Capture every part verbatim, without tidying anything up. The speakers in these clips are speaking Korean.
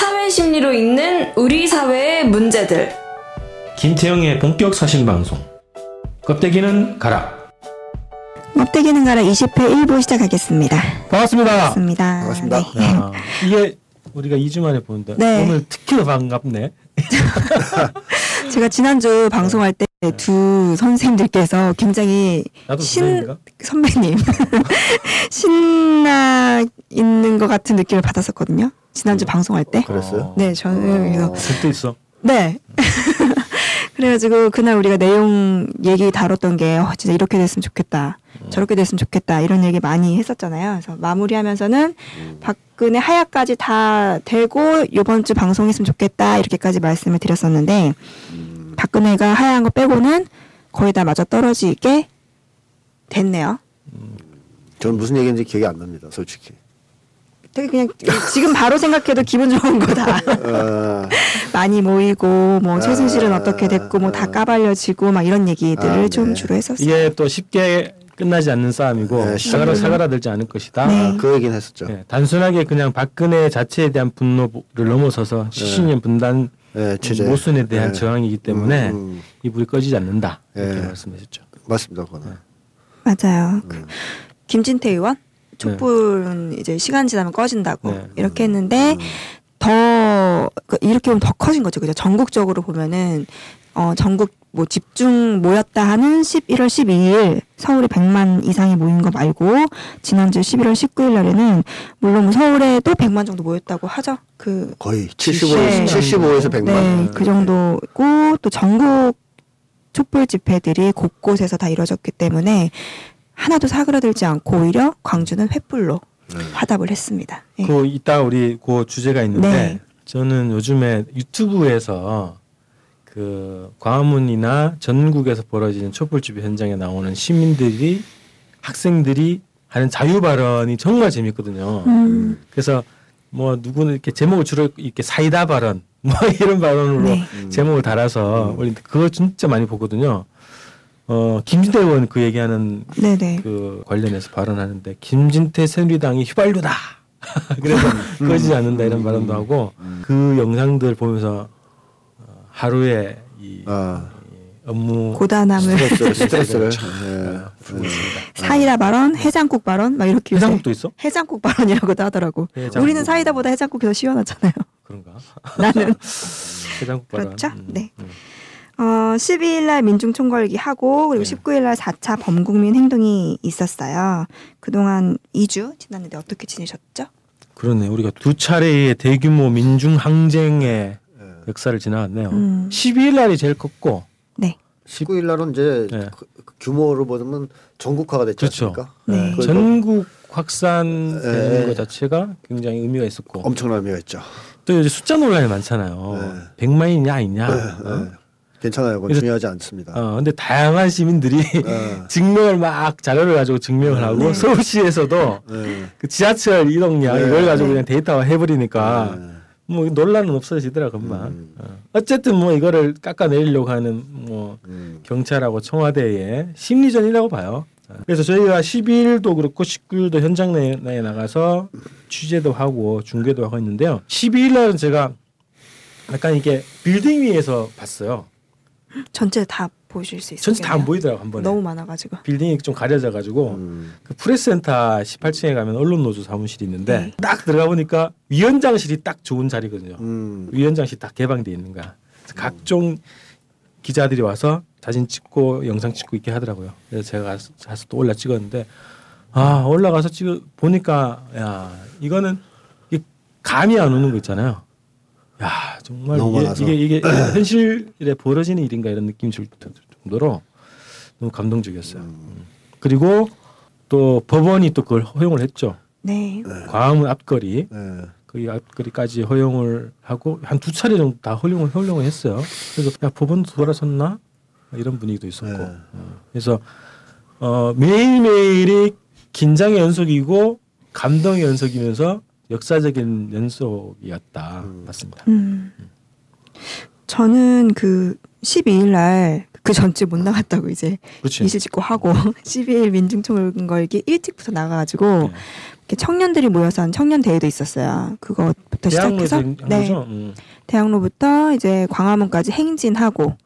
사회심리로 읽는 우리 사회의 문제들. 김태형의 본격 사신방송 껍데기는 가라. 껍데기는 가라 이십 회 일 부 시작하겠습니다. 반갑습니다. 반갑습니다. 반갑습니다. 네. 야, 이게 우리가 이 주 만에 보는데 네. 오늘 특히나 반갑네. 제가 지난주 방송할 때 두 선생님들께서 굉장히 신 선배님 신나 있는 것 같은 느낌을 받았었거든요. 지난주 네. 방송할 때. 그랬어요? 네, 저는 그래서 그때 있어. 네. 그래가지고 그날 우리가 내용 얘기 다뤘던 게 어, 진짜 이렇게 됐으면 좋겠다, 음. 저렇게 됐으면 좋겠다 이런 얘기 많이 했었잖아요. 그래서 마무리하면서는 음. 박근혜 하야까지 다 되고 이번 주 방송했으면 좋겠다 이렇게까지 말씀을 드렸었는데. 박근혜가 하야한 거 빼고는 거의 다 맞아 떨어지게 됐네요. 음, 저는 무슨 얘기인지 기억이 안 납니다, 솔직히. 되게 그냥 지금 바로 생각해도 기분 좋은 거다. 어... 많이 모이고, 뭐 최순실은 어... 어떻게 됐고, 뭐 다 까발려지고, 막 이런 얘기들을 아, 네. 좀 주로 했었어요. 이게 또 쉽게 끝나지 않는 싸움이고 네, 사가라 사가라들지 않을 것이다. 네. 아, 그 얘기는 했었죠. 네, 단순하게 그냥 박근혜 자체에 대한 분노를 넘어서서 시신의 네. 분단. 예, 네, 모순에 대한 네. 저항이기 때문에 음, 음. 이 불이 꺼지지 않는다 이렇게 네. 말씀하셨죠. 맞습니다, 그거는. 네. 맞아요. 음. 그 김진태 의원 촛불은 네. 이제 시간 지나면 꺼진다고 네. 이렇게 했는데 음. 더 이렇게 보면 더 커진 거죠, 그죠? 전국적으로 보면은 어, 전국 뭐 집중 모였다 하는 십일월 십이일 서울이 백만 이상이 모인 거 말고 지난주 십일월 십구일 날에는 물론 뭐 서울에도 백만 정도 모였다고 하죠. 그 거의 칠십오에서, 네. 칠십오에서 백만. 네, 그 정도고 또 전국 촛불 집회들이 곳곳에서 다 이뤄졌기 때문에 하나도 사그라들지 않고 오히려 광주는 횃불로 네. 화답을 했습니다. 네. 그 이따 우리 그 주제가 있는데 네. 저는 요즘에 유튜브에서 그 광화문이나 전국에서 벌어지는 촛불집회 현장에 나오는 시민들이 학생들이 하는 자유발언이 정말 재밌거든요. 음. 그래서 뭐 누구는 이렇게 제목을 주로 이렇게 사이다 발언 뭐 이런 발언으로 네. 제목을 달아서 우리 음. 그거 진짜 많이 보거든요. 어 김진태 의원 그 얘기하는 네네. 그 관련해서 발언하는데 김진태 새누리당이 휘발유다. 그래서 음. 꺼지지 않는다 이런 발언도 하고 음. 그 영상들 보면서. 하루에 이, 아. 이 업무 고단함을 스트레스를, 스트레스를. 네. 사이다 발언, 해장국 발언 막 이렇게 해장국도 있어? 해장국 발언이라고도 하더라고. 해장국. 우리는 사이다보다 해장국이 더 시원하잖아요. 그런가? 나는 해장국 발언. 그렇죠? 음, 네. 음. 어, 십이일날 민중총궐기 하고 그리고 네. 십구일날 사 차 범국민 행동이 있었어요. 그동안 이 주 지났는데 어떻게 지내셨죠? 그러네. 우리가 두 차례의 대규모 민중항쟁에 역사를 지나왔네요. 음. 십이일 날이 제일 컸고, 네. 십구일 날은 이제 네. 그, 그 규모로 보면 전국화가 됐지 않습니까? 네. 네. 전국 확산되는 네. 것 자체가 굉장히 의미가 있었고, 엄청난 의미가 있죠. 또 이제 숫자 논란이 많잖아요. 네. 백만이냐 아니냐. 네. 어? 네. 괜찮아요. 그건 그래서, 중요하지 않습니다. 어, 근데 다양한 시민들이 네. 증명을 막 자료를 가지고 증명을 하고 네. 서울시에서도 네. 그 지하철 이동량 네. 이걸 가지고 네. 그냥 데이터화 해버리니까. 네. 뭐 논란은 없어지더라 금방. 음. 어. 어쨌든 뭐 이거를 깎아내리려고 하는 뭐 음. 경찰하고 청와대의 심리전이라고 봐요. 그래서 저희가 십이일도 그렇고 십구일도 현장 내에 나가서 취재도 하고 중계도 하고 있는데요. 십이일 날은 제가 약간 이게 빌딩 위에서 봤어요. 전체 다 보실 수 있어요. 전체 다 안 보이더라고 한 번에. 너무 많아가지고. 빌딩이 좀 가려져가지고 음. 그 프레스센터 십팔 층에 가면 언론노조 사무실이 있는데 네. 딱 들어가 보니까 위원장실이 딱 좋은 자리거든요. 음. 위원장실 딱 개방돼 있는 거야. 음. 각종 기자들이 와서 사진 찍고 영상 찍고 있게 하더라고요. 그래서 제가 가서 또 올라 찍었는데 아 올라가서 찍어 보니까 야 이거는 이게 감이 안 오는 거 있잖아요. 야 정말 이게, 이게, 이게 현실에 벌어지는 일인가 이런 느낌이 들 정도로 너무 감동적이었어요. 음. 그리고 또 법원이 또 그걸 허용을 했죠. 네. 네. 광화문 앞거리 네. 그 앞거리까지 허용을 하고 한 두 차례 정도 다 허용을, 허용을 했어요. 그래서 야 법원 돌아섰나 이런 분위기도 있었고 네. 어. 그래서 어, 매일매일이 긴장의 연속이고 감동의 연속이면서 역사적인 연속이었다. 음. 맞습니다. 음. 음. 저는 그 십이일 날 그 전주에 못 나갔다고 이제 이실 짓고 하고 십이일 민중총궐기 일찍부터 나가가지고 네. 청년들이 모여서 한 청년 대회도 있었어요. 그것부터 시작해서 대학로 네. 음. 대학로부터 이제 광화문까지 행진하고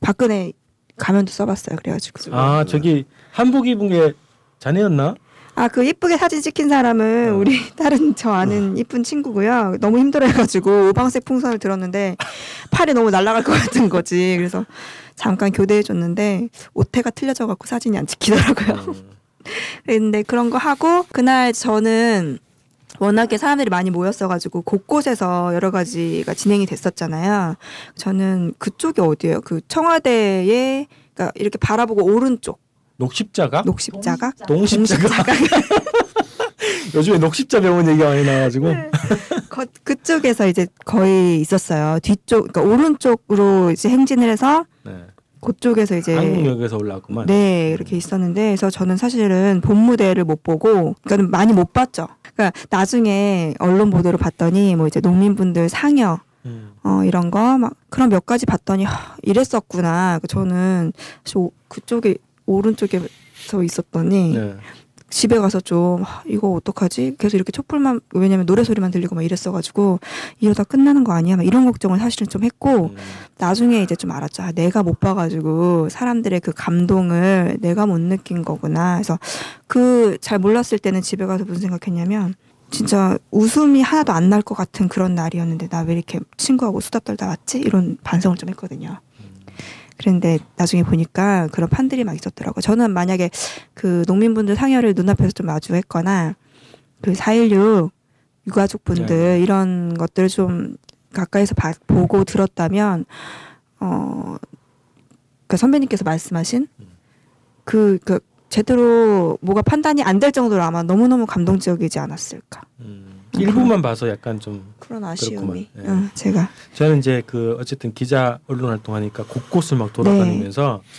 박근혜 가면도 써봤어요. 그래가지고 아 저기 한복 입은 게 자네였나? 아 그 예쁘게 사진 찍힌 사람은 어. 우리 다른 저 아는 예쁜 어. 친구고요. 너무 힘들어해가지고 오방색 풍선을 들었는데 팔이 너무 날아갈 것 같은 거지. 그래서 잠깐 교대해줬는데 오태가 틀려져갖고 사진이 안 찍히더라고요. 음. 근데 그런 거 하고 그날 저는 워낙에 사람들이 많이 모였어가지고 곳곳에서 여러 가지가 진행이 됐었잖아요. 저는 그쪽이 어디예요? 그 청와대에 그러니까 이렇게 바라보고 오른쪽 녹십자가? 녹십자가? 동십자가? 요즘에 녹십자 병원 얘기가 많이 나와가지고 네. 거, 그쪽에서 이제 거의 있었어요. 뒤쪽, 그러니까 오른쪽으로 이제 행진을 해서 네. 그쪽에서 이제 한국역에서 올라왔구만. 네, 이렇게 있었는데, 그래서 저는 사실은 본 무대를 못 보고, 그러니까 많이 못 봤죠. 그러니까 나중에 언론 보도를 봤더니 뭐 이제 농민분들 상여, 음. 어 이런 거 막 그런 몇 가지 봤더니 허, 이랬었구나. 저는 오, 그쪽에 오른쪽에서 있었더니 네. 집에 가서 좀 허, 이거 어떡하지? 계속 이렇게 촛불만 왜냐면 노래 소리만 들리고 막 이랬어가지고 이러다 끝나는 거 아니야? 막 이런 걱정을 사실은 좀 했고. 음. 나중에 이제 좀 알았죠. 아, 내가 못 봐가지고 사람들의 그 감동을 내가 못 느낀 거구나. 그래서 그 잘 몰랐을 때는 집에 가서 무슨 생각했냐면 진짜 웃음이 하나도 안 날 것 같은 그런 날이었는데 나 왜 이렇게 친구하고 수다 떨다 왔지? 이런 반성을 좀 했거든요. 그런데 나중에 보니까 그런 판들이 막 있었더라고요. 저는 만약에 그 농민분들 상여를 눈앞에서 좀 마주했거나 그 사 일육 유가족분들 네. 이런 것들을 좀 가까이서 바, 보고 들었다면 어, 그러니까 선배님께서 말씀하신 그, 그 제대로 뭐가 판단이 안 될 정도로 아마 너무너무 감동적이지 않았을까. 음, 일부만 봐서 약간 좀 그런 아쉬움이. 네. 응, 제가 저는 이제 그 어쨌든 기자 언론 활동하니까 곳곳을 막 돌아다니면서 네.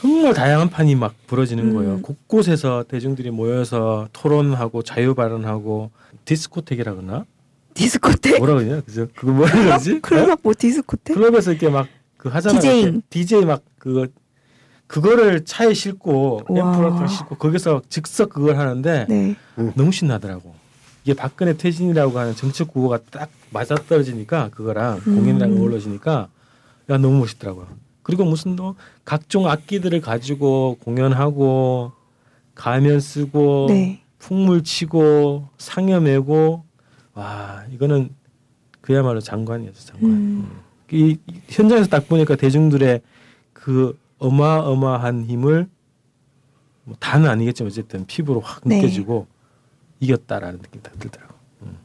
정말 다양한 판이 막 부러지는 음. 거예요. 곳곳에서 대중들이 모여서 토론하고 자유 발언하고 디스코텍이라 그러나? 디스코텍? 뭐라 그러냐? 그죠? 그거 뭐라 그러지? 클럽 뭐 디스코텍? 클럽에서 이렇게 막 그 하잖아요. 디제잉. 디제이 막 그거 그거를 차에 싣고 앰프를 싣고 거기서 즉석 그걸 하는데 네. 너무 신나더라고. 이게 박근혜 퇴진이라고 하는 정책 구호가 딱 맞아떨어지니까 그거랑 음. 공연이랑 어울러지니까 야 너무 멋있더라고요. 그리고 무슨 또 각종 악기들을 가지고 공연하고 가면 쓰고 네. 풍물 치고 상여 메고 와 이거는 그야말로 장관이었어. 장관. 음. 이 현장에서 딱 보니까 대중들의 그 어마어마한 힘을 뭐 다는 아니겠지만 어쨌든 피부로 확 네. 느껴지고 이겼다라는 느낌이 딱 들더라고. 음.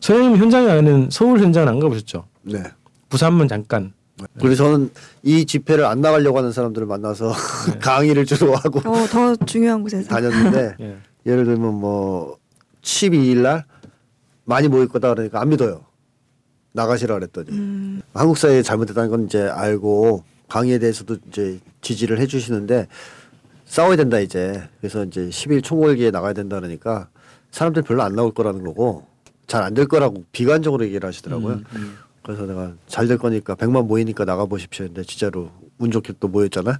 선생님 현장에 아는 서울 현장은 안 가보셨죠? 네. 부산만 잠깐. 그래서 저는 이 집회를 안 나가려고 하는 사람들을 만나서 네. 강의를 주로 하고 어, 더 중요한 곳에서 다녔는데 네. 예를 들면 뭐 십이 일 날 많이 모일 거다 그러니까 안 믿어요. 나가시라 그랬더니 음. 한국 사회에 잘못됐다는 건 이제 알고 강의에 대해서도 이제 지지를 해주시는데 싸워야 된다 이제. 그래서 이제 십일 총궐기에 나가야 된다 그러니까 사람들 별로 안 나올 거라는 거고 잘 안 될 거라고 비관적으로 얘기를 하시더라고요. 음, 음. 그래서 내가 잘 될 거니까 백만 모이니까 나가보십시오 했는데 진짜로 운 좋게 또 모였잖아.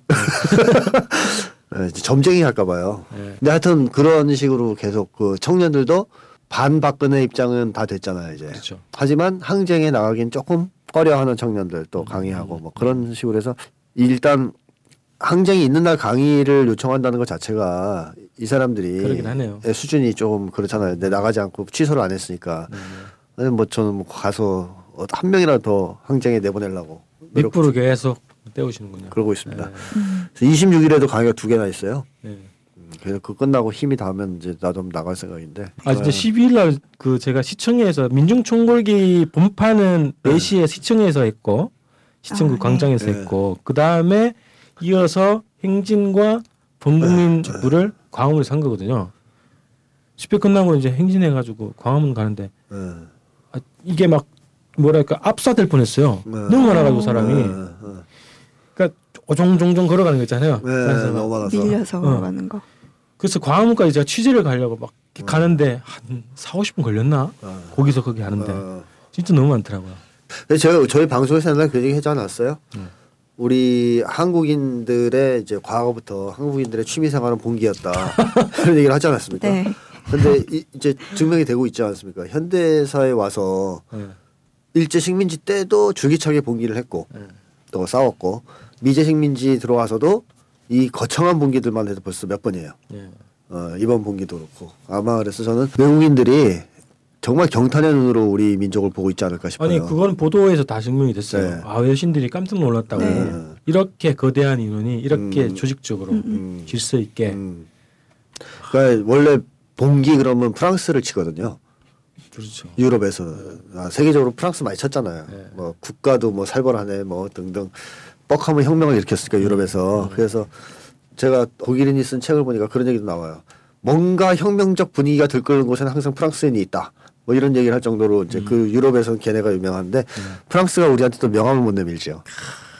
네, 점쟁이 할까 봐요. 네. 근데 하여튼 그런 식으로 계속 그 청년들도 반박근혜 입장은 다 됐잖아요 이제. 그렇죠. 하지만 항쟁에 나가긴 조금 꺼려하는 청년들 또 강의하고 음. 뭐 그런 식으로 해서 일단 항쟁이 있는 날 강의를 요청한다는 것 자체가 이 사람들이 수준이 조금 그렇잖아요. 근데 나가지 않고 취소를 안 했으니까 음. 뭐 저는 뭐 가서 한 명이라도 더 항쟁에 내보내려고 밑부를 계속 때우시는군요. 그러고 있습니다. 네. 이십육 일에도 강의가 두 개나 있어요. 네. 그래서 그 끝나고 힘이 닿으면 이제 나도 나갈 생각인데. 아 진짜 십이 일 날 그 제가 시청회에서 민중총궐기 본판은 네. 네 시에 시청회에서 했고 시청 그 아, 광장에서 네. 했고 그 다음에 이어서 행진과 범국민 집부를 네. 광화문에 산 거거든요. 집회 끝나고 이제 행진해가지고 광화문 가는데 네. 아, 이게 막 뭐랄까 압사될 뻔했어요. 네. 너무 많아가지고 사람이. 네. 네. 그러니까 오종종종 걸어가는 거 있잖아요. 네. 너무 많아서. 밀려서 걸어가는 어. 거. 그래서 광화문까지 제가 취재를 가려고 막 어. 가는데 한 사오십 분 걸렸나? 어. 거기서 거기 하는데 어. 진짜 너무 많더라고요. 근데 저희, 저희 방송에서 옛날에 그 얘기 하지 않았어요? 음. 우리 한국인들의 이제 과거부터 한국인들의 취미생활은 봉기였다. 그런 얘기를 하지 않았습니까? 네. 근데 이, 이제 증명이 되고 있지 않습니까? 현대사에 와서 네. 일제 식민지 때도 줄기차게 봉기를 했고 네. 또 싸웠고 미제 식민지 들어와서도 이 거창한 봉기들만 해도 벌써 몇 번이에요. 네. 어, 이번 봉기도 그렇고 아마 그래서 저는 외국인들이 정말 경탄의 눈으로 우리 민족을 보고 있지 않을까 싶어요. 아니 그건 보도에서 다 증명이 됐어요. 네. 아 외신들이 깜짝 놀랐다고. 네. 이렇게 거대한 인원이 이렇게 음, 조직적으로 음, 질서 있게. 음. 그러니까 원래 봉기 그러면 프랑스를 치거든요. 그렇죠. 유럽에서 아, 세계적으로 프랑스 많이 쳤잖아요. 네. 뭐 국가도 뭐 살벌하네 뭐 등등 뻑하면 혁명을 일으켰으니까 유럽에서. 음. 그래서 제가 독일인이 쓴 책을 보니까 그런 얘기도 나와요. 뭔가 혁명적 분위기가 들끓는 곳에는 항상 프랑스인이 있다. 뭐 이런 얘기를 할 정도로 이제 음. 그 유럽에서는 걔네가 유명한데 음. 프랑스가 우리한테 또 명함을 못 내밀죠.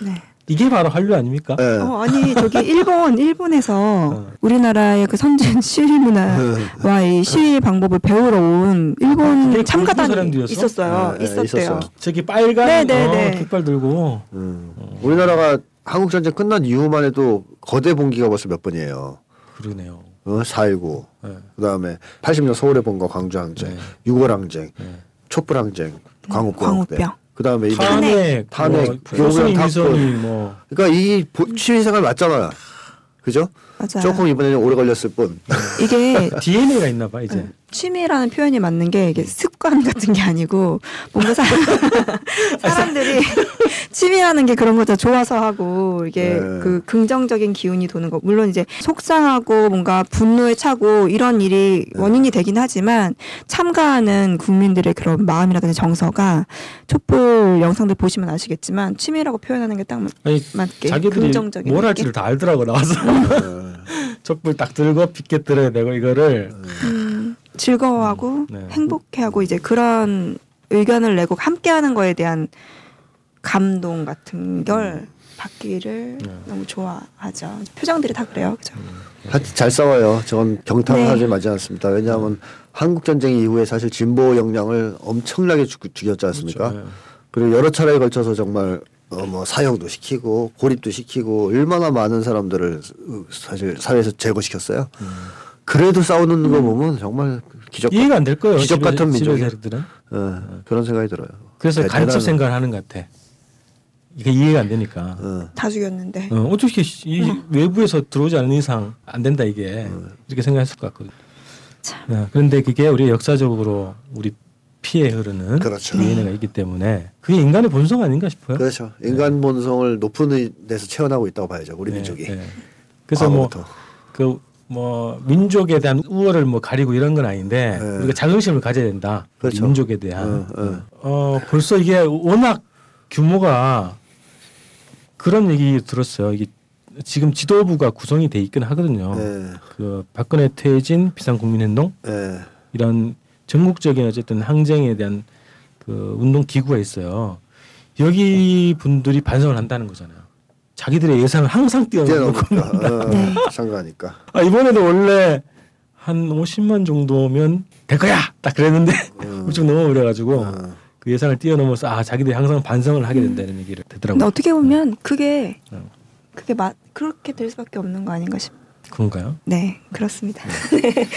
네. 이게 바로 한류 아닙니까? 네. 어, 아니 저기 일본 일본에서 우리나라의 그 선진 시위 문화와의 시위 방법을 배우러 온 일본 참가단이 있었어요. 네, 있었대요. 있었어요. 저기 빨간 네, 네, 네. 어, 깃발 들고 음. 어. 우리나라가 한국 전쟁 끝난 이후만 해도 거대 봉기가 벌써 몇 번이에요. 그러네요. 어, 사 일구 네. 그다음에 팔십 년 서울의 봉거 광주 항쟁, 네. 유월 항쟁, 네. 촛불 항쟁, 네. 광우병, 광우병. 그다음에 탄핵, 탄핵, 요구랑 탄핵. 뭐. 그러니까 이 시민생활 맞잖아요. 그죠? 맞아요. 조금 이번에는 오래 걸렸을 뿐. 이게 디엔에이가 있나 봐 이제. 응. 취미라는 표현이 맞는 게 이게 습관 같은 게 아니고 뭔가 사, 사람들이 취미라는 게 그런 거다 좋아서 하고 이게 네. 그 긍정적인 기운이 도는 거 물론 이제 속상하고 뭔가 분노에 차고 이런 일이 네. 원인이 되긴 하지만 참가하는 국민들의 그런 마음이라든지 정서가 촛불 영상들 보시면 아시겠지만 취미라고 표현하는 게 딱 맞게 긍정적인 뭘 할지를 다 알더라고 나와서 촛불 딱 들고 빗게 들어야 되고 이거를 음, 즐거워하고 네. 행복해하고 이제 그런 의견을 내고 함께하는 거에 대한 감동 같은 걸 받기를 네. 너무 좋아하죠. 표정들이 다 그래요, 그죠? 하여튼 잘 싸워요. 저는 경탄하지 네. 맞지 않습니다. 왜냐하면 네. 한국 전쟁 이후에 사실 진보 역량을 엄청나게 죽, 죽였지 않습니까? 그렇죠. 네. 그리고 여러 차례에 걸쳐서 정말. 어, 뭐 사형도 시키고 고립도 시키고 얼마나 많은 사람들을 사실 사회에서 제거시켰어요. 음. 그래도 싸우는 음. 거 보면 정말 기적 이해가 안 될 거예요. 기적 같은 민족들은 어, 어. 그런 생각이 들어요. 그래서 간첩 생각을 하는 것 같아. 이게 이해가 안 되니까. 어. 다 죽였는데. 어, 어떻게 이 음. 외부에서 들어오지 않는 이상 안 된다 이게 음. 이렇게 생각했을 것 같거든요. 어, 그런데 그게 우리 역사적으로 우리. 피해 흐르는 그렇죠. 디엔에이가 있기 때문에 그게 인간의 본성 아닌가 싶어요. 그렇죠. 인간 본성을 네. 높은 데서 채워나고 있다고 봐야죠. 우리 네, 민족이. 네. 그래서 뭐 그 뭐 민족에 대한 우월을 뭐 가리고 이런 건 아닌데 네. 우리가 자긍심을 가져야 된다. 그렇죠. 민족에 대한. 네, 네. 어 벌써 이게 워낙 규모가 그런 얘기 들었어요. 이게 지금 지도부가 구성이 돼 있긴 하거든요. 네. 그 박근혜 퇴진 비상국민행동 네. 이런. 전국적인 어쨌든 항쟁에 대한 그 운동 기구가 있어요. 여기 분들이 반성을 한다는 거잖아요. 자기들의 예상을 항상 뛰어넘고 참가하니까. 어, 아, 이번에도 원래 한 오십만 정도면 될 거야 딱 그랬는데 무척 음. 너무 그래가지고 음. 그 예상을 뛰어넘어서 아 자기들이 항상 반성을 하게 된다는 음. 얘기를 되더라고요. 근데 어떻게 보면 음. 그게 음. 그게 마, 그렇게 될 수밖에 없는 거 아닌가 싶어요. 그런가요? 네, 그렇습니다. 네.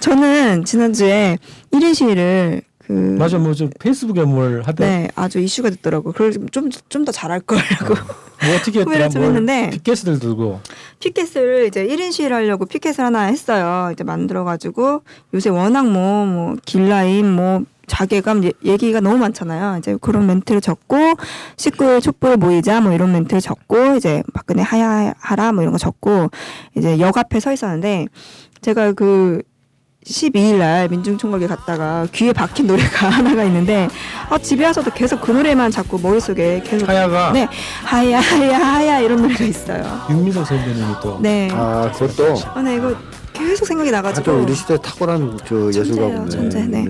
저는 지난주에 일 인 시위를 그 맞아, 뭐 좀 페이스북에 뭘 하대. 네, 아주 이슈가 됐더라고. 그걸 좀 좀 더 잘할 거라고. 뭐 어떻게 했더라? 좀 했는데 피켓을 들고. 피켓을 이제 일 인 시위를 하려고 피켓을 하나 했어요. 이제 만들어가지고 요새 워낙 뭐, 뭐 길라임 뭐. 자괴감 얘기가 너무 많잖아요. 이제 그런 멘트를 적고 십구 일 촛불 모이자 뭐 이런 멘트를 적고 이제 박근혜 하야하라 뭐 이런 거 적고 이제 역 앞에 서 있었는데 제가 그 십이 일 날 민중총궐기 갔다가 귀에 박힌 노래가 하나가 있는데 아 집에 와서도 계속 그 노래만 자꾸 머릿속에 계속 하야가 네 하야 하야 하야 이런 노래가 있어요. 윤미선 선배님이 또 네 아 그것도 아 네 이거 계속 생각이 나가지고 우리 시대 탁월한 그 예술가군요. 천재, 네.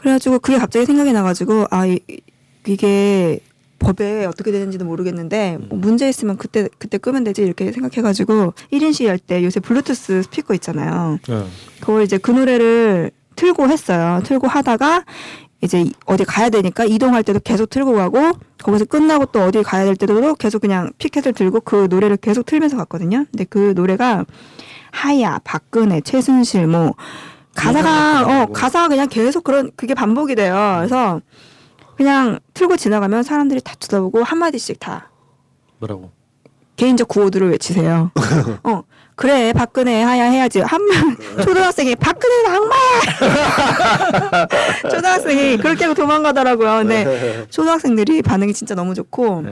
그래가지고 그게 갑자기 생각이 나가지고 아 이, 이게 법에 어떻게 되는지도 모르겠는데 뭐 문제 있으면 그때 그때 끄면 되지 이렇게 생각해가지고 일 인 시위 할 때 요새 블루투스 스피커 있잖아요. 네. 그걸 이제 그 노래를 틀고 했어요. 틀고 하다가 이제 어디 가야 되니까 이동할 때도 계속 틀고 가고 거기서 끝나고 또 어디 가야 될 때도 계속 그냥 피켓을 들고 그 노래를 계속 틀면서 갔거든요. 근데 그 노래가 하야, 박근혜, 최순실, 뭐 가사가 어 가사가 그냥 계속 그런 그게 반복이 돼요. 그래서 그냥 틀고 지나가면 사람들이 다 쳐다보고 한 마디씩 다 뭐라고 개인적 구호들을 외치세요. 어 그래 박근혜 하야 해야지 한 초등학생이 박근혜는 악마야. 초등학생이 그렇게 하고 도망가더라고요. 근데 초등학생들이 반응이 진짜 너무 좋고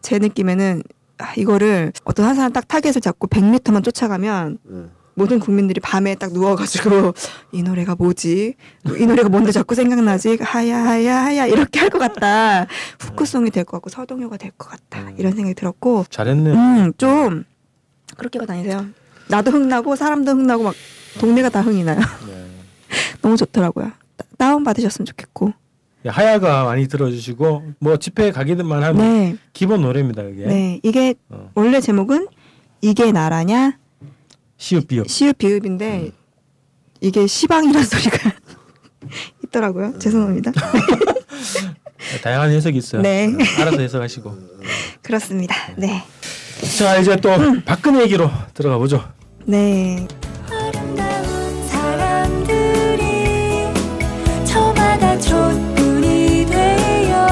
제 느낌에는 아, 이거를 어떤 한 사람 딱 타겟을 잡고 백 미터만 쫓아가면. 모든 국민들이 밤에 딱 누워가지고 이 노래가 뭐지? 이 노래가 뭔데 자꾸 생각나지? 하야 하야 하야 이렇게 할 것 같다. 후크송이 될 것 같고 서동요가 될 것 같다. 이런 생각이 들었고 잘했네. 음, 좀 그렇게가 다니세요. 나도 흥나고 사람도 흥나고 막 동네가 다 흥이 나요. 너무 좋더라고요. 다운 받으셨으면 좋겠고. 하야가 많이 들어주시고 뭐 집회에 가기든만 하면 네. 기본 노래입니다. 이게. 네, 이게 어. 원래 제목은 이게 나라냐? 시읍비읍. 시읍비읍인데 음. 이게 시방이라는 소리가 있더라고요. 음. 죄송합니다. 다양한 해석이 있어요. 네. 알아서 해석하시고. 그렇습니다. 네. 자 이제 또 음. 박근혜 얘기로 들어가 보죠. 네. 아름다운 사람들이 저마다 촛불이 되어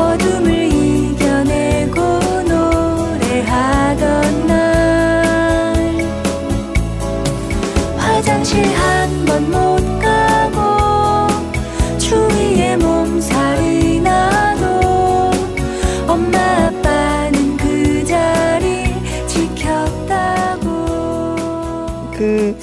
어둠을 한 번 못 가고 추위에 몸살이 나도 엄마 아빠는 그 자리 지켰다고. 그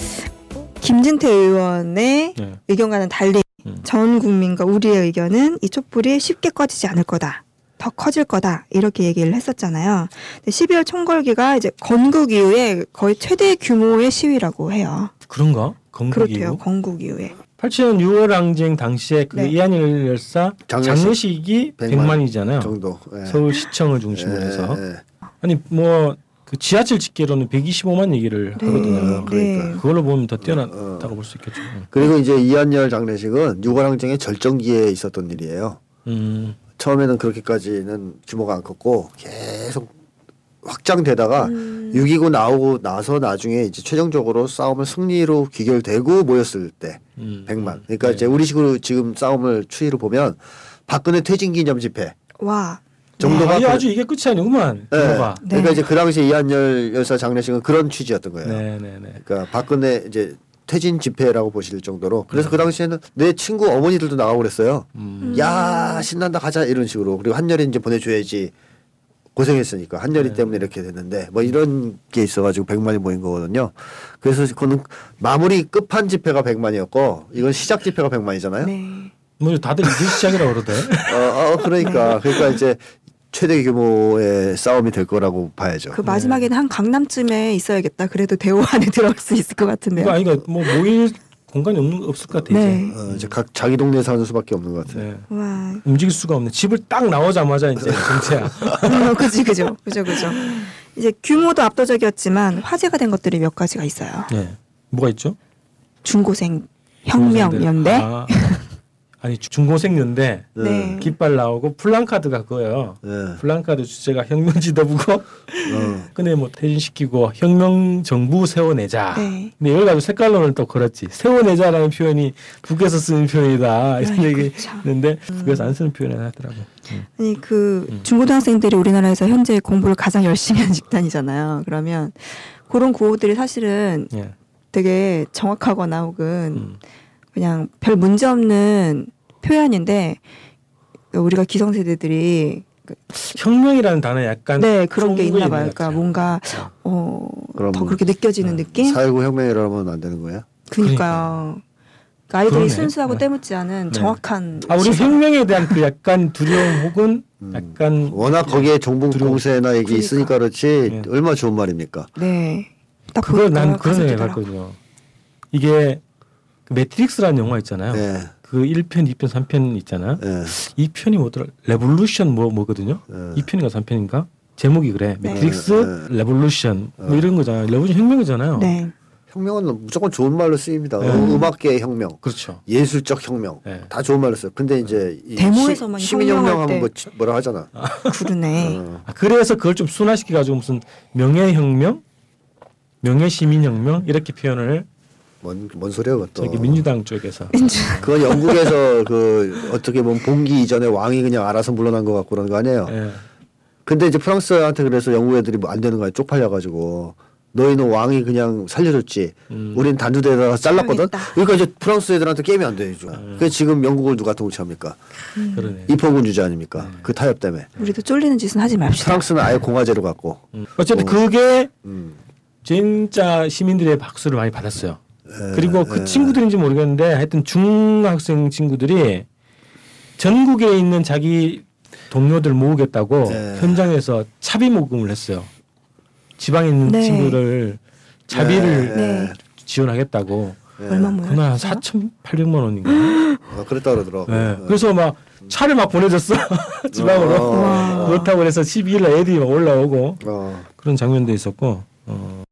김진태 의원의 네. 의견과는 달리 음. 전 국민과 우리의 의견은 이 촛불이 쉽게 꺼지지 않을 거다. 더 커질 거다 이렇게 얘기를 했었잖아요. 근데 십이월 총궐기가 이제 건국 이후에 거의 최대 규모의 시위라고 해요. 그런가? 건국 그렇대요. 이후? 건국 이후에. 팔십칠년 유월 항쟁 당시에 그 네. 이한열 열사 장례식이 백만이잖아요. 정도. 네. 서울시청을 중심으로 네. 해서. 네. 아니 뭐 그 지하철 집계로는 백이십오만 얘기를 네. 하거든요. 그러니까. 네. 그걸로 보면 더 뛰어났다고 어. 볼 수 있겠죠. 그리고 이제 이한열 장례식은 유월 항쟁의 절정기에 있었던 일이에요. 음. 처음에는 그렇게까지는 규모가 안 컸고 계속 확장되다가 음. 육이구 나오고 나서 나중에 이제 최종적으로 싸움을 승리로 귀결되고 모였을 때 음. 백만. 그러니까 네. 이제 우리식으로 지금 싸움을 추이로 보면 박근혜 퇴진 기념 집회. 와. 정도가 네. 아주 이게 끝이 아니구만. 네. 네. 그러니까 이제 그 당시 이한열 열사 장례식은 그런 취지였던 거예요. 네, 네, 네. 그러니까 박근혜 이제 퇴진 집회라고 보실 정도로. 그래서 음. 그 당시에는 내 친구 어머니들도 나가고 그랬어요. 음. 야 신난다 가자 이런 식으로. 그리고 한열이 이제 보내줘야지. 고생했으니까 한열이 네. 때문에 이렇게 됐는데 뭐 이런 게 있어가지고 백만이 모인 거거든요. 그래서 그거는 마무리 끝판 집회가 백만이었고 이건 시작 집회가 백만이잖아요. 네. 뭐 다들 이제 시작이라고 그러대. 어, 어, 그러니까 그러니까 이제 최대 규모의 싸움이 될 거라고 봐야죠. 그 마지막에는 네. 한 강남쯤에 있어야겠다. 그래도 대호 안에 들어갈 수 있을 것 같은데요. 그러니까 아니, 뭐 모일 공간이 없는, 없을 것 같아 네. 이제. 어, 이제 각 자기 동네에 사는 수밖에 없는 것 같아. 네. 와. 움직일 수가 없네. 집을 딱 나오자마자 이제 진짜. 어, 그지 그죠 그죠 그죠. 이제 규모도 압도적이었지만 화제가 된 것들이 몇 가지가 있어요. 네. 뭐가 있죠? 중고생 혁명 연대. 아, 아니 중고생 연대. 네. 깃발 나오고 플랑카드가 그거예요. 네. 플랑카드 주제가 혁명 지도부고. 근데 뭐 퇴진시키고 혁명 정부 세워내자. 네. 근데 여기 가지고 색깔론을 또 그렇지. 세워내자라는 표현이 북에서 쓰는 표현이다 이런 얘기 있는데 북에서 안 쓰는 표현을 하더라고. 음. 아니 그 음. 중고등학생들이 우리나라에서 현재 공부를 가장 열심히 하는 집단이잖아요. 그러면 그런 구호들이 사실은 예. 되게 정확하거나 혹은 음. 그냥 별 문제 없는 표현인데 우리가 기성세대들이 혁명이라는 단어에 약간 네 그런 게 있나 봐요. 그러니까 뭔가 어, 더 그렇게 느껴지는 네. 느낌? 사회구 혁명이라면 안 되는 거야? 그러니까요. 그러니까 아이들이 그러네. 순수하고 네. 때묻지 않은 네. 정확한 아 우리 시선. 혁명에 대한 그 약간 두려움 혹은 음, 약간 워낙 거기에 정봉 공세나 얘기 그러니까. 있으니까 그렇지 네. 얼마나 좋은 말입니까? 네. 딱 그걸 난 그런 얘기를 봤거든요. 이게 그 매트릭스라는 영화 있잖아요. 네. 그 일 편, 이 편, 삼 편 있잖아요. 네. 이 편이 뭐더라? 레볼루션 뭐, 뭐거든요? 네. 이 편인가 삼 편인가? 제목이 그래. 네. 매트릭스, 네. 레볼루션. 네. 뭐 이런 거잖아요. 레볼루션 혁명이잖아요. 네. 혁명은 무조건 좋은 말로 쓰입니다. 네. 음악계의 혁명. 그렇죠. 예술적 혁명. 네. 다 좋은 말로 써요. 근데 이제 네. 데모에서만 시민혁명 하면 뭐, 뭐라 하잖아. 아, 그러네. 어. 그래서 그걸 좀 순화시켜가지고 무슨 명예혁명? 명예시민혁명? 이렇게 표현을 뭔, 뭔 소리야 그것도. 저기 민주당 쪽에서. 그건 영국에서 그 어떻게 보면 봉기 이전에 왕이 그냥 알아서 물러난 것 같고 그런 거 아니에요. 예. 근데 이제 프랑스한테 그래서 영국 애들이 뭐 안 되는 거야 쪽팔려가지고. 너희는 왕이 그냥 살려줬지. 음. 우린 단두대에다가 잘랐거든. 그러니까 이제 프랑스 애들한테 게임이 안 되죠. 음. 그래서 지금 영국을 누가 통치합니까? 음. 입헌군 주제 아닙니까? 음. 그 타협 때문에. 우리도 쫄리는 짓은 하지 맙시다. 프랑스는 아예 공화제로 갔고. 음. 어쨌든 어. 그게 음. 진짜 시민들의 박수를 많이 받았어요. 에, 그리고 그 에. 친구들인지 모르겠는데 하여튼 중학생 친구들이 전국에 있는 자기 동료들 모으겠다고 에. 현장에서 차비 모금을 했어요. 지방에 있는 네. 친구를 자비를 네. 지원하겠다고. 네. 얼마 모였어요? 그날 한 사천팔백만 원인가. 아, 그랬다 그러더라고. 네. 그래서 막 차를 막 보내줬어. 지방으로. 어. 그렇다고 해서 십이일날 애들이 막 올라오고 어. 그런 장면도 있었고. 어.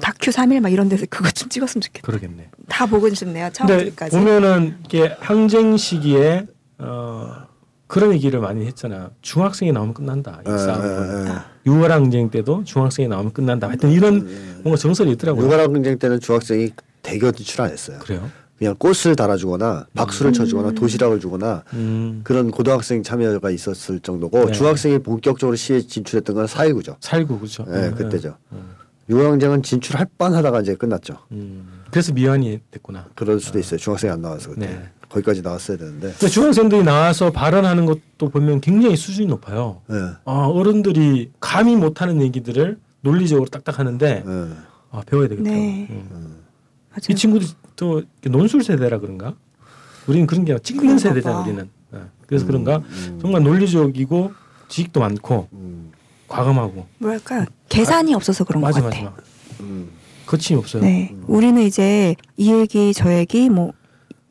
다큐 삼일 막 이런 데서 그것 좀 찍었으면 좋겠다. 그러겠네. 다 보고 싶네요. 처음까지. 보면은 이게 항쟁 시기에 어, 그런 얘기를 많이 했잖아. 중학생이 나오면 끝난다. 이 싸움은. 유월 항쟁 때도 중학생이 나오면 끝난다. 하여튼 이런 뭔가 정설이 있더라고요. 유월 항쟁 때는 중학생이 대거 진출 안 했어요. 그래요? 그냥 꽃을 달아주거나 박수를 음. 쳐주거나 도시락을 주거나 음. 그런 고등학생 참여가 있었을 정도고 네. 중학생이 본격적으로 시에 진출했던 건 사일구죠. 사일구 그렇죠. 네, 음. 그때죠. 음. 유월 항쟁은 진출할 뻔하다가 이제 끝났죠. 음. 그래서 미완이 됐구나. 그럴 수도 아. 있어요. 중학생이 안 나와서 그때. 네. 거기까지 나왔어야 되는데. 중학생들이 나와서 발언하는 것도 보면 굉장히 수준이 높아요. 네. 아, 어른들이 감히 못하는 얘기들을 논리적으로 딱딱 하는데 네. 아, 배워야 되겠다. 네. 음. 이 친구들도 논술 세대라 그런가? 우리는 그런 게 찍는 세대잖아. 우리는. 네. 그래서 음, 그런가? 음. 정말 논리적이고 지식도 많고 음. 과감하고. 뭐랄까 계산이 아, 없어서 그런 맞아, 것 같아. 맞아. 음. 거침이 없어요. 네. 음. 우리는 이제 이 얘기 저 얘기 뭐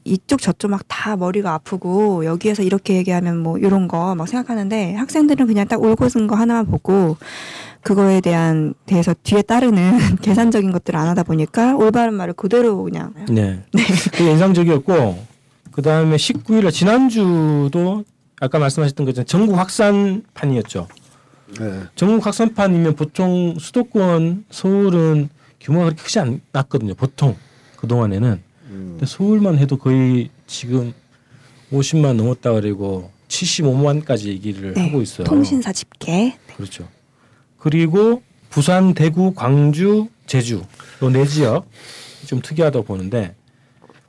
이쪽 저쪽 막 다 머리가 아프고 여기에서 이렇게 얘기하면 뭐 이런 거 막 생각하는데 학생들은 그냥 딱 올곧은 거 하나만 보고 그거에 대한 대해서 뒤에 따르는 계산적인 것들을 안 하다 보니까 올바른 말을 그대로 그냥 네, 네. 그게 인상적이었고 그 다음에 십구일에 지난주도 아까 말씀하셨던 것처럼 전국 확산판이었죠. 네. 전국 확산판이면 보통 수도권 서울은 규모가 그렇게 크지 않았거든요. 보통 그동안에는 근데 서울만 해도 거의 지금 오십만 넘었다 그리고 칠십오만까지 얘기를 네, 하고 있어요. 통신사 집계. 그렇죠. 그리고 부산, 대구, 광주, 제주 요 네 지역 좀 특이하다고 보는데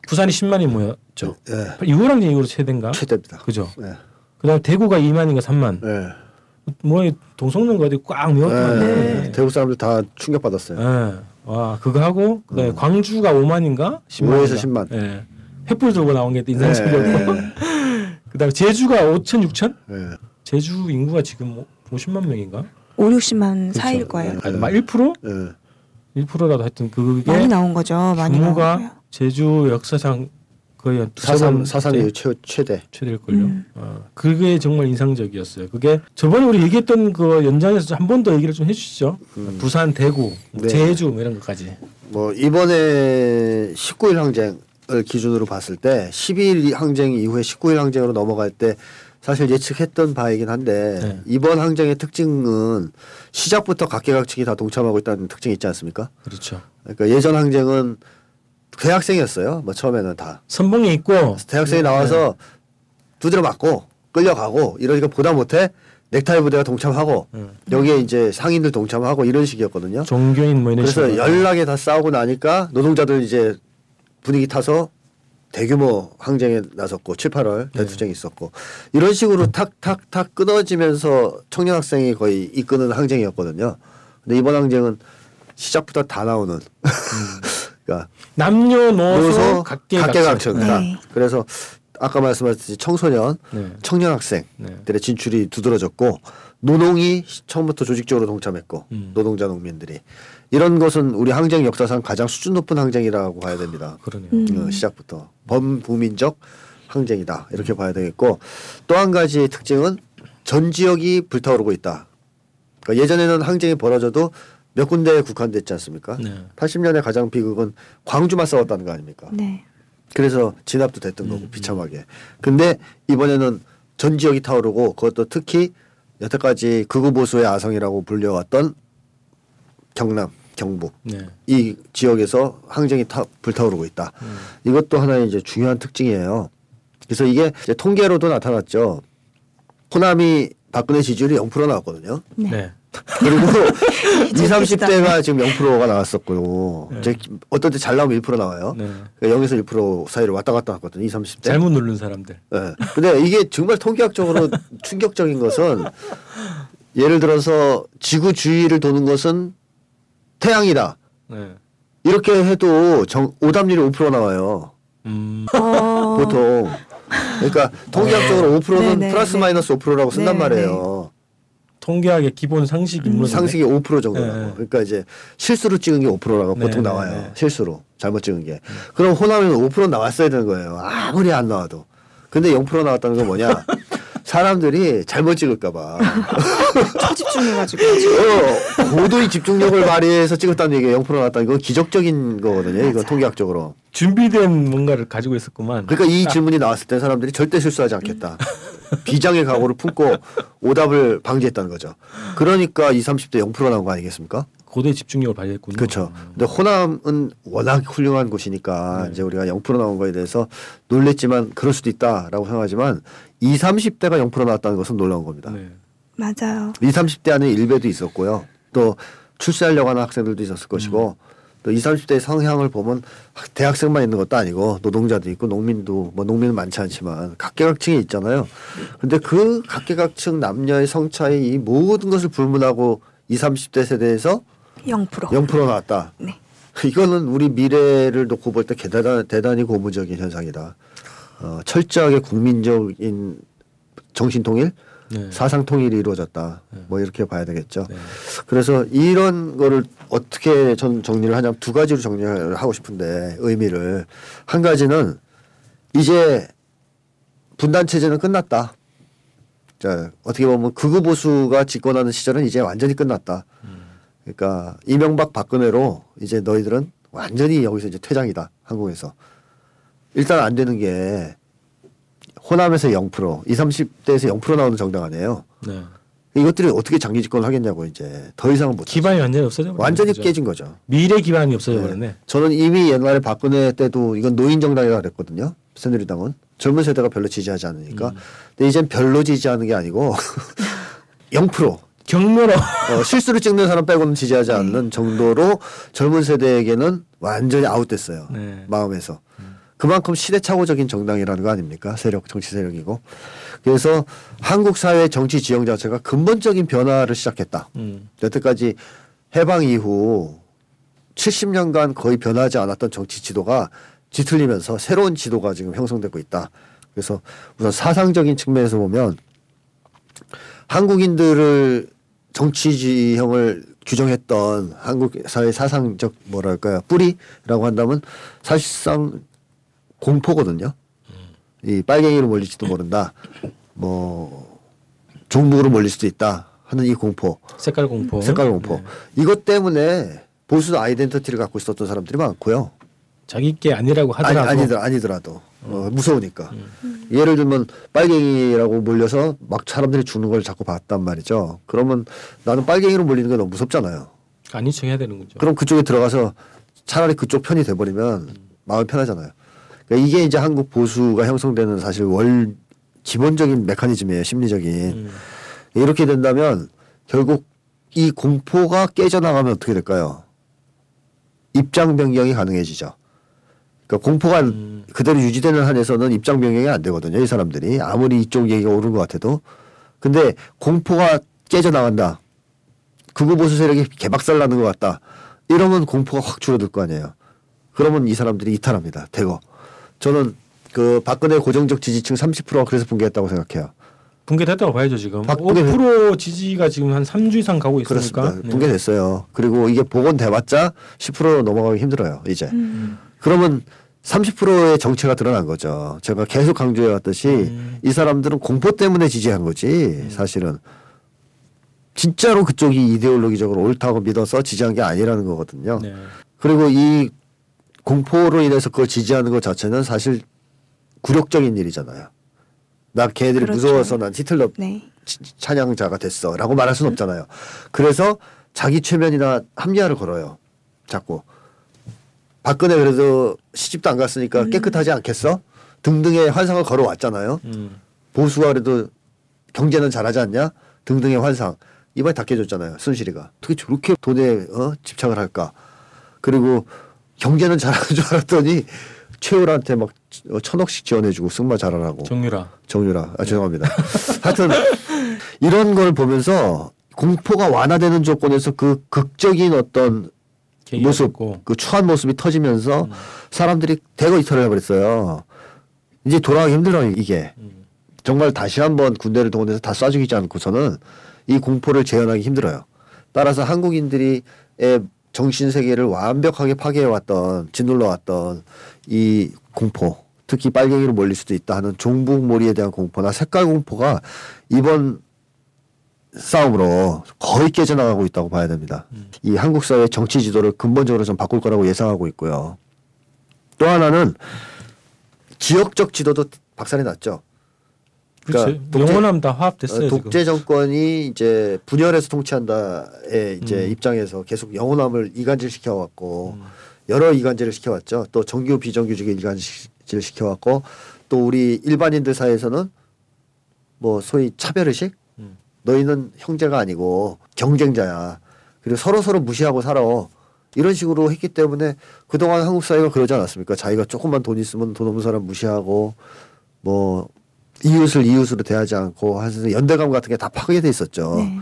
부산이 십만이 모였죠. 네. 유월 항쟁 이후로 최대인가? 최대입니다. 그죠. 네. 그다음 대구가 이만인가 삼만. 네. 뭐 동성로가 어디 꽉 메웠다는 네. 네. 대구 사람들 다 충격 받았어요. 네. 와 그거 하고 그다음에 음. 광주가 오만인가 십만인가 오에서 십만. 예. 횃불 들고 나온 게 인상적이었고. 예. 그다음에 제주가 오천 육천? 예. 제주 인구가 지금 오십만 명인가? 오, 육십만 그렇죠. 사이일 거예요. 아니, 막 일 퍼센트? 예. 일 퍼센트라도 하여튼 그게 많이 나온 거죠. 많이 규모가 제주 역사상 거의 사상 사상의 최대 최대일 걸요. 음. 어. 그게 정말 인상적이었어요. 그게 저번에 우리 얘기했던 그 연장에서 한 번 더 얘기를 좀 해주시죠. 음. 부산, 대구, 네. 제주 뭐 이런 것까지. 뭐 이번에 십구일 항쟁을 기준으로 봤을 때 십이일 항쟁 이후에 십구일 항쟁으로 넘어갈 때 사실 예측했던 바이긴 한데 네. 이번 항쟁의 특징은 시작부터 각계각층이 다 동참하고 있다는 특징이 있지 않습니까? 그렇죠. 그러니까 예전 항쟁은 대학생이었어요. 뭐 처음에는 다 선봉이 있고 대학생이 나와서 네. 두드려 맞고 끌려가고 이러니까 보다 못해 넥타이 부대가 동참하고 네. 여기에 이제 상인들 동참하고 이런 식이었거든요. 종교인 뭐 이런 식으로. 그래서 연락에 다 싸우고 나니까 노동자들 이제 분위기 타서 대규모 항쟁에 나섰고 칠, 팔월 대투쟁이 네. 있었고 이런 식으로 탁탁탁 끊어지면서 청년 학생이 거의 이끄는 항쟁이었거든요. 근데 이번 항쟁은 시작부터 다 나오는. 음. 남녀노소 각계각층. 네. 그래서 아까 말씀하셨듯이 청소년, 네. 청년 학생들의 진출이 두드러졌고 노동이 처음부터 조직적으로 동참했고 음. 노동자 농민들이. 이런 것은 우리 항쟁 역사상 가장 수준 높은 항쟁이라고 봐야 됩니다. 그러네요. 음. 시작부터. 범부민적 항쟁이다. 이렇게 음. 봐야 되겠고 또 한 가지의 특징은 전 지역이 불타오르고 있다. 그러니까 예전에는 항쟁이 벌어져도 몇 군데에 국한됐지 않습니까? 네. 팔십 년의 가장 비극은 광주만 싸웠다는 거 아닙니까? 네. 그래서 진압도 됐던 거고 음, 비참하게. 근데 이번에는 전 지역이 타오르고 그것도 특히 여태까지 극우 보수의 아성이라고 불려왔던 경남, 경북 네. 이 지역에서 항쟁이 타, 불타오르고 있다. 음. 이것도 하나의 이제 중요한 특징이에요. 그래서 이게 이제 통계로도 나타났죠. 호남이 박근혜 지지율이 영 퍼센트 나왔거든요. 네. 네. 그리고 이십, 삼십 대가 지금 영 퍼센트가 나왔었고요. 네. 이제 어떤 때 잘 나오면 일 퍼센트 나와요. 네. 그러니까 영에서 일 퍼센트 사이로 왔다 갔다 왔거든요. 이십, 삼십 대. 잘못 누른 사람들. 네. 근데 이게 정말 통계학적으로 충격적인 것은 예를 들어서 지구 주위를 도는 것은 태양이다. 네. 이렇게 해도 정, 오답률이 오 퍼센트 나와요. 음. 보통. 그러니까 통계학적으로 네. 오 퍼센트는 네네. 플러스 마이너스 오 퍼센트라고 쓴단 네네. 말이에요. 통계학의 기본 상식이 음. 상식이 오 퍼센트 정도 나고 네. 그러니까 이제 실수로 찍은 게 오 퍼센트라고 네. 보통 나와요. 네. 실수로 잘못 찍은 게. 음. 그럼 호남에는 오 퍼센트 나왔어야 되는 거예요. 아무리 안 나와도. 근데 영 퍼센트 나왔다는 건 뭐냐? 사람들이 잘못 찍을까 봐. 초집중해가지고. 어, 고도의 집중력을 발휘해서 찍었다는 얘기가 영 퍼센트 나왔다는 건 기적적인 거거든요. 이거 통계학적으로. 준비된 뭔가를 가지고 있었구만. 그러니까 이 아. 질문이 나왔을 때 사람들이 절대 실수하지 않겠다. 비장의 각오를 품고 오답을 방지했다는 거죠. 그러니까 이십, 삼십 대 영 퍼센트 나온 거 아니겠습니까? 고도의 집중력을 발휘했군요. 그렇죠. 근데 호남은 워낙 훌륭한 곳이니까 네. 이제 우리가 영 퍼센트 나온 거에 대해서 놀랬지만 그럴 수도 있다라고 생각하지만 이십, 삼십 대가 영 퍼센트 나왔다는 것은 놀라운 겁니다. 네. 맞아요. 이십, 삼십 대 안에 일베도 있었고요. 또 출세하려고 하는 학생들도 있었을 것이고 음. 또 이십, 삼십 대의 성향을 보면 대학생만 있는 것도 아니고 노동자도 있고 농민도 뭐 농민은 많지 않지만 각계각층이 있잖아요. 그런데 그 각계각층 남녀의 성차이 이 모든 것을 불문하고 이십, 삼십 대 세대에서 영 퍼센트 나왔다. 네. 이거는 우리 미래를 놓고 볼 때 대단히, 대단히 고무적인 현상이다. 어, 철저하게 국민적인 정신통일, 네. 사상통일이 이루어졌다. 네. 뭐 이렇게 봐야 되겠죠. 네. 그래서 이런 거를 어떻게 전 정리를 하냐면 두 가지로 정리를 하고 싶은데 의미를. 한 가지는 이제 분단체제는 끝났다. 자, 어떻게 보면 극우 보수가 집권하는 시절은 이제 완전히 끝났다. 음. 그러니까 이명박 박근혜로 이제 너희들은 완전히 여기서 이제 퇴장이다. 한국에서. 일단 안 되는 게 호남에서 영 퍼센트, 이십, 삼십 대에서 영 퍼센트 나오는 정당 아니에요. 네. 이것들이 어떻게 장기 집권을 하겠냐고 이제 더 이상은 못. 기반이 하죠. 완전히 없어져 버렸네. 완전히 거죠. 깨진 거죠. 미래 기반이 없어져 버렸네. 네. 저는 이미 옛날에 박근혜 때도 이건 노인 정당이라고 그랬거든요. 새누리당은. 젊은 세대가 별로 지지하지 않으니까. 음. 근데 이젠 별로 지지하는 게 아니고 영 퍼센트. 경로로 어, 실수를 찍는 사람 빼고는 지지하지 않는 네. 정도로 젊은 세대에게는 완전히 아웃됐어요. 네. 마음에서. 음. 그만큼 시대착오적인 정당이라는 거 아닙니까? 세력, 정치 세력이고. 그래서 한국 사회의 정치 지형 자체가 근본적인 변화를 시작했다. 음. 여태까지 해방 이후 칠십 년간 거의 변하지 않았던 정치 지도가 뒤틀리면서 새로운 지도가 지금 형성되고 있다. 그래서 우선 사상적인 측면에서 보면 한국인들을 정치 지형을 규정했던 한국 사회 사상적 뭐랄까요 뿌리라고 한다면 사실상 공포거든요. 이 빨갱이로 몰릴지도 모른다. 뭐 종북으로 몰릴 수도 있다 하는 이 공포. 색깔 공포. 색깔 공포. 네. 이것 때문에 보수 아이덴티티를 갖고 있었던 사람들이 많고요. 자기 게 아니라고 하더라도. 아니, 아니더라, 아니더라도. 어, 무서우니까. 음. 예를 들면 빨갱이라고 몰려서 막 사람들이 죽는 걸 자꾸 봤단 말이죠. 그러면 나는 빨갱이로 몰리는 게 너무 무섭잖아요. 아닌 척 해야 되는 거죠. 그럼 그쪽에 들어가서 차라리 그쪽 편이 돼버리면 음. 마음이 편하잖아요. 그러니까 이게 이제 한국 보수가 형성되는 사실 월 기본적인 메커니즘이에요. 심리적인. 음. 이렇게 된다면 결국 이 공포가 깨져나가면 어떻게 될까요? 입장 변경이 가능해지죠. 그러니까 공포가 음. 그대로 유지되는 한에서는 입장 변경이 안 되거든요. 이 사람들이 아무리 이쪽 얘기가 옳은 것 같아도. 근데 공포가 깨져나간다. 극우 보수 세력이 개박살 나는 것 같다. 이러면 공포가 확 줄어들 거 아니에요. 그러면 이 사람들이 이탈합니다. 대거. 저는 그 박근혜 고정적 지지층 삼십 퍼센트가 그래서 붕괴했다고 생각해요. 붕괴됐다고 봐야죠. 지금 오 퍼센트 지지가 지금 한 삼 주 이상 가고 있으니까. 그렇습니다. 붕괴됐어요. 그리고 이게 복원돼봤자 십 퍼센트로 넘어가기 힘들어요. 이제. 음. 그러면 삼십 퍼센트의 정체가 드러난 거죠. 제가 계속 강조해왔듯이 음. 이 사람들은 공포 때문에 지지한 거지 음. 사실은. 진짜로 그쪽이 이데올로기적으로 옳다고 믿어서 지지한 게 아니라는 거거든요. 네. 그리고 이 공포로 인해서 그걸 지지하는 것 자체는 사실 굴욕적인 일이잖아요. 나 걔네들이 그렇죠. 무서워서 난 히틀러 네. 찬양자가 됐어 라고 말할 수는 없잖아요. 그래서 자기 최면이나 합리화를 걸어요. 자꾸. 박근혜 그래도 시집도 안 갔으니까 음. 깨끗하지 않겠어? 등등의 환상을 걸어왔잖아요. 음. 보수가 그래도 경제는 잘하지 않냐? 등등의 환상. 이번에 다 깨졌잖아요. 순실이가. 어떻게 저렇게 돈에 어? 집착을 할까? 그리고 경제는 잘하는 줄 알았더니 최우라한테 막 천억씩 지원해주고 승마 잘하라고. 정유라. 정유라. 아, 죄송합니다. 하여튼 이런 걸 보면서 공포가 완화되는 조건에서 그 극적인 어떤 모습, 있고. 그 추한 모습이 터지면서 음. 사람들이 대거 이탈을 해버렸어요. 이제 돌아가기 힘들어요, 이게. 음. 정말 다시 한번 군대를 동원해서 다 쏴 죽이지 않고서는 이 공포를 재현하기 힘들어요. 따라서 한국인들의 정신세계를 완벽하게 파괴해왔던, 짓눌러왔던 이 공포, 특히 빨갱이로 몰릴 수도 있다 하는 종북몰이에 대한 공포나 색깔 공포가 이번 싸움으로 거의 깨져나가고 있다고 봐야 됩니다. 음. 이 한국 사회의 정치 지도를 근본적으로 좀 바꿀 거라고 예상하고 있고요. 또 하나는 지역적 지도도 박살이 났죠. 그러니까 독재, 영원함 다 화합됐어요. 독재 지금. 정권이 이제 분열해서 통치한다의 이제 음. 입장에서 계속 영원함을 이간질시켜 왔고 음. 여러 이간질을 시켜왔죠. 또 정규 비정규직의 이간질을 시켜왔고 또 우리 일반인들 사이에서는 뭐 소위 차별의식 음. 너희는 형제가 아니고 경쟁자야. 그리고 서로서로 무시하고 살아. 이런 식으로 했기 때문에 그동안 한국 사회가 그러지 않았습니까? 자기가 조금만 돈 있으면 돈 없는 사람 무시하고 뭐 이웃을 이웃으로 대하지 않고 하는 연대감 같은 게 다 파괴돼 있었죠. 네.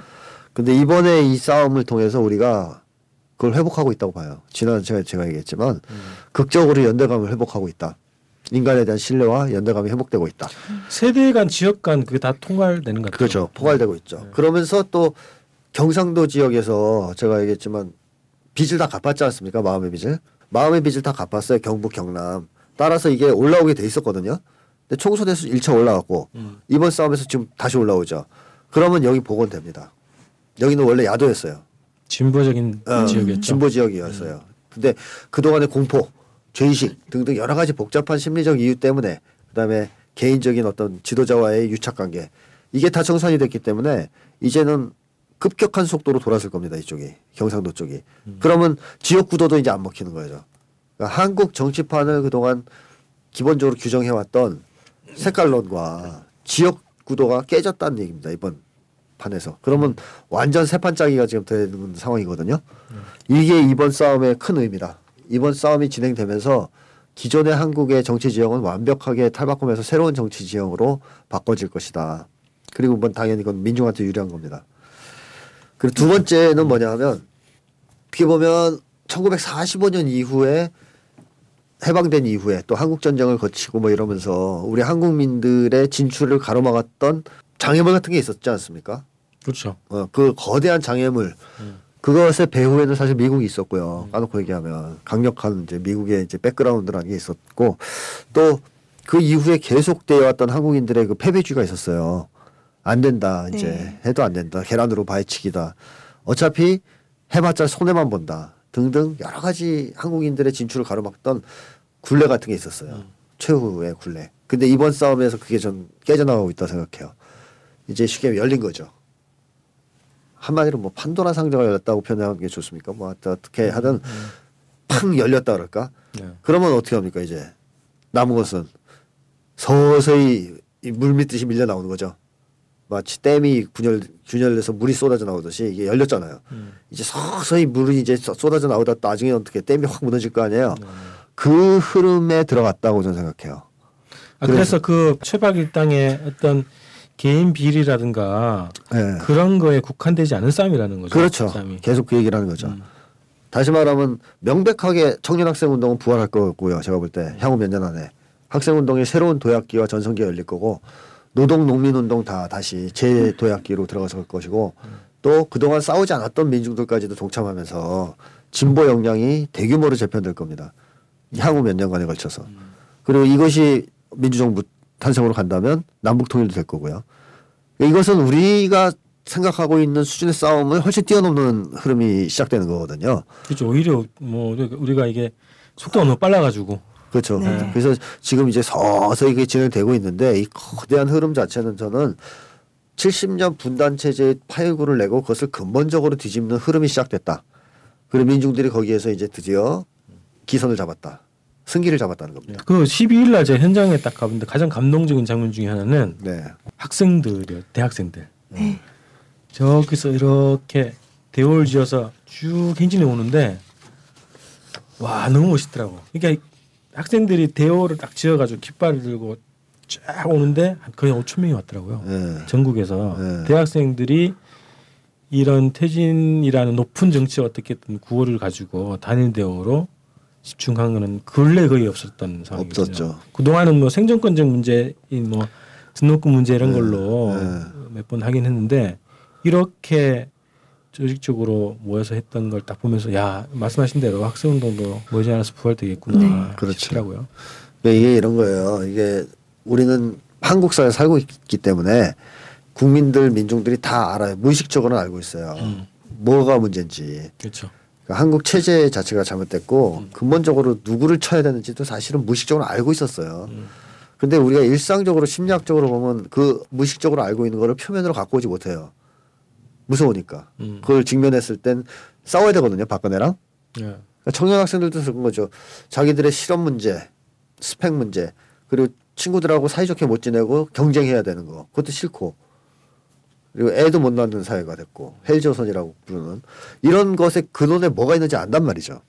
근데 이번에 이 싸움을 통해서 우리가 그걸 회복하고 있다고 봐요. 지난 제가 제가 얘기했지만 음. 극적으로 연대감을 회복하고 있다. 인간에 대한 신뢰와 연대감이 회복되고 있다. 세대 간 지역 간 그게 다 통할되는 것 같아요. 그렇죠. 포괄되고 있죠. 네. 그러면서 또 경상도 지역에서 제가 얘기했지만 빚을 다 갚았지 않습니까? 마음의 빚을. 마음의 빚을 다 갚았어요. 경북 경남. 따라서 이게 올라오게 돼 있었거든요. 근데 총선에서 일 차 올라갔고 음. 이번 싸움에서 지금 다시 올라오죠. 그러면 여기 복원됩니다. 여기는 원래 야도였어요. 진보적인 어, 지역이었죠. 진보 지역이었어요. 음. 근데 그동안의 공포, 죄의식 등등 여러 가지 복잡한 심리적 이유 때문에 그다음에 개인적인 어떤 지도자와의 유착관계 이게 다 청산이 됐기 때문에 이제는 급격한 속도로 돌아설 겁니다. 이쪽이. 경상도 쪽이. 음. 그러면 지역 구도도 이제 안 먹히는 거죠. 그러니까 한국 정치판을 그동안 기본적으로 규정해왔던 색깔론과 지역 구도가 깨졌다는 얘기입니다. 이번 판에서. 그러면 완전 새판짜기가 지금 되는 상황이거든요. 이게 이번 싸움의 큰 의미다. 이번 싸움이 진행되면서 기존의 한국의 정치 지형은 완벽하게 탈바꿈해서 새로운 정치 지형으로 바꿔질 것이다. 그리고 이번 당연히 이건 민중한테 유리한 겁니다. 그리고 두 번째는 뭐냐 하면 어떻게 보면 천구백사십오 년 이후에 해방된 이후에 또 한국전쟁을 거치고 뭐 이러면서 우리 한국민들의 진출을 가로막았던 장애물 같은 게 있었지 않습니까? 그렇죠. 어, 그 거대한 장애물 음. 그것의 배후에는 사실 미국이 있었고요. 음. 까놓고 얘기하면 강력한 이제 미국의 이제 백그라운드라는 게 있었고 또 그 이후에 계속되어 왔던 한국인들의 그 패배주의가 있었어요. 안 된다 이제 네. 해도 안 된다. 계란으로 바위치기다. 어차피 해봤자 손해만 본다. 등등 여러 가지 한국인들의 진출을 가로막던 굴레 같은 게 있었어요. 음. 최후의 굴레. 근데 이번 싸움에서 그게 전 깨져나가고 있다 생각해요. 이제 쉽게 열린 거죠. 한마디로 뭐 판도라 상자가 열렸다고 표현하는 게 좋습니까? 뭐 어떻게 하든 음. 팡 열렸다 그럴까? 네. 그러면 어떻게 합니까 이제? 남은 것은 서서히 물 밑듯이 밀려 나오는 거죠. 마치 댐이 균열, 균열돼서 물이 쏟아져 나오듯이 이게 열렸잖아요. 음. 이제 서서히 물이 이제 쏟아져 나오다 나중에 어떻게 댐이 확 무너질 거 아니에요. 음. 그 흐름에 들어갔다고 저는 생각해요. 아, 그래서, 그래서 그 최박일당의 어떤 개인 비리라든가 네. 그런 거에 국한되지 않은 싸움이라는 거죠. 그렇죠. 싸움이. 계속 그 얘기를 하는 거죠. 음. 다시 말하면 명백하게 청년학생운동은 부활할 거고요. 제가 볼 때 향후 몇 년 안에 학생운동이 새로운 도약기와 전성기가 열릴 거고 노동농민운동 다 다시 재도약기로 들어가서 갈 것이고 또 그동안 싸우지 않았던 민중들까지도 동참하면서 진보 역량이 대규모로 재편될 겁니다. 향후 몇 년간에 걸쳐서. 그리고 이것이 민주정부 탄생으로 간다면 남북통일도 될 거고요. 이것은 우리가 생각하고 있는 수준의 싸움을 훨씬 뛰어넘는 흐름이 시작되는 거거든요. 그렇죠. 오히려 뭐 우리가 이게 속도가 너무 빨라가지고. 그렇죠. 네. 그래서 지금 이제 서서히 이게 진행되고 있는데 이 거대한 흐름 자체는 저는 칠십 년 분단체제의 파열구를 내고 그것을 근본적으로 뒤집는 흐름이 시작됐다. 그리고 민중들이 거기에서 이제 드디어 기선을 잡았다. 승기를 잡았다는 겁니다. 그 십이일날 제가 현장에 딱 가봤는데 가장 감동적인 장면 중에 하나는 네. 학생들이요. 대학생들. 네. 저기서 이렇게 대오를 지어서 쭉 행진해 오는데 와 너무 멋있더라고. 그러니까 학생들이 대오를 딱 지어가지고 깃발을 들고 쫙 오는데 거의 오천 명이 왔더라고요. 네. 전국에서 네. 대학생들이 이런 태진이라는 높은 정치와 어떻게든 구호를 가지고 단일 대오로 집중한 거는 근래 거의 없었던 상황이죠. 없었죠. 그동안은 뭐 생존권적 문제, 뭐 등록금 문제 이런 걸로 네. 네. 몇 번 하긴 했는데 이렇게 조직적으로 모여서 했던 걸 딱 보면서 야 말씀하신 대로 학생운동도 머지 않아서 부활되겠구나 네. 싶더라고요. 그렇죠. 이게 이런 거예요. 이게 우리는 한국 사회에 살고 있기 때문에 국민들, 민중들이 다 알아요. 무의식적으로는 알고 있어요. 음. 뭐가 문제인지. 그렇죠. 그러니까 한국 체제 자체가 잘못됐고 음. 근본적으로 누구를 쳐야 되는지도 사실은 무의식적으로 알고 있었어요. 음. 근데 우리가 일상적으로 심리학적으로 보면 그 무의식적으로 알고 있는 거를 표면으로 갖고 오지 못해요. 무서우니까. 음. 그걸 직면했을 땐 싸워야 되거든요. 박근혜랑. 예. 그러니까 청년 학생들도 그런 거죠. 자기들의 실험 문제, 스펙 문제, 그리고 친구들하고 사이좋게 못 지내고 경쟁해야 되는 거. 그것도 싫고. 그리고 애도 못 낳는 사회가 됐고 헬조선이라고 부르는 이런 것의 근원에 뭐가 있는지 안단 말이죠.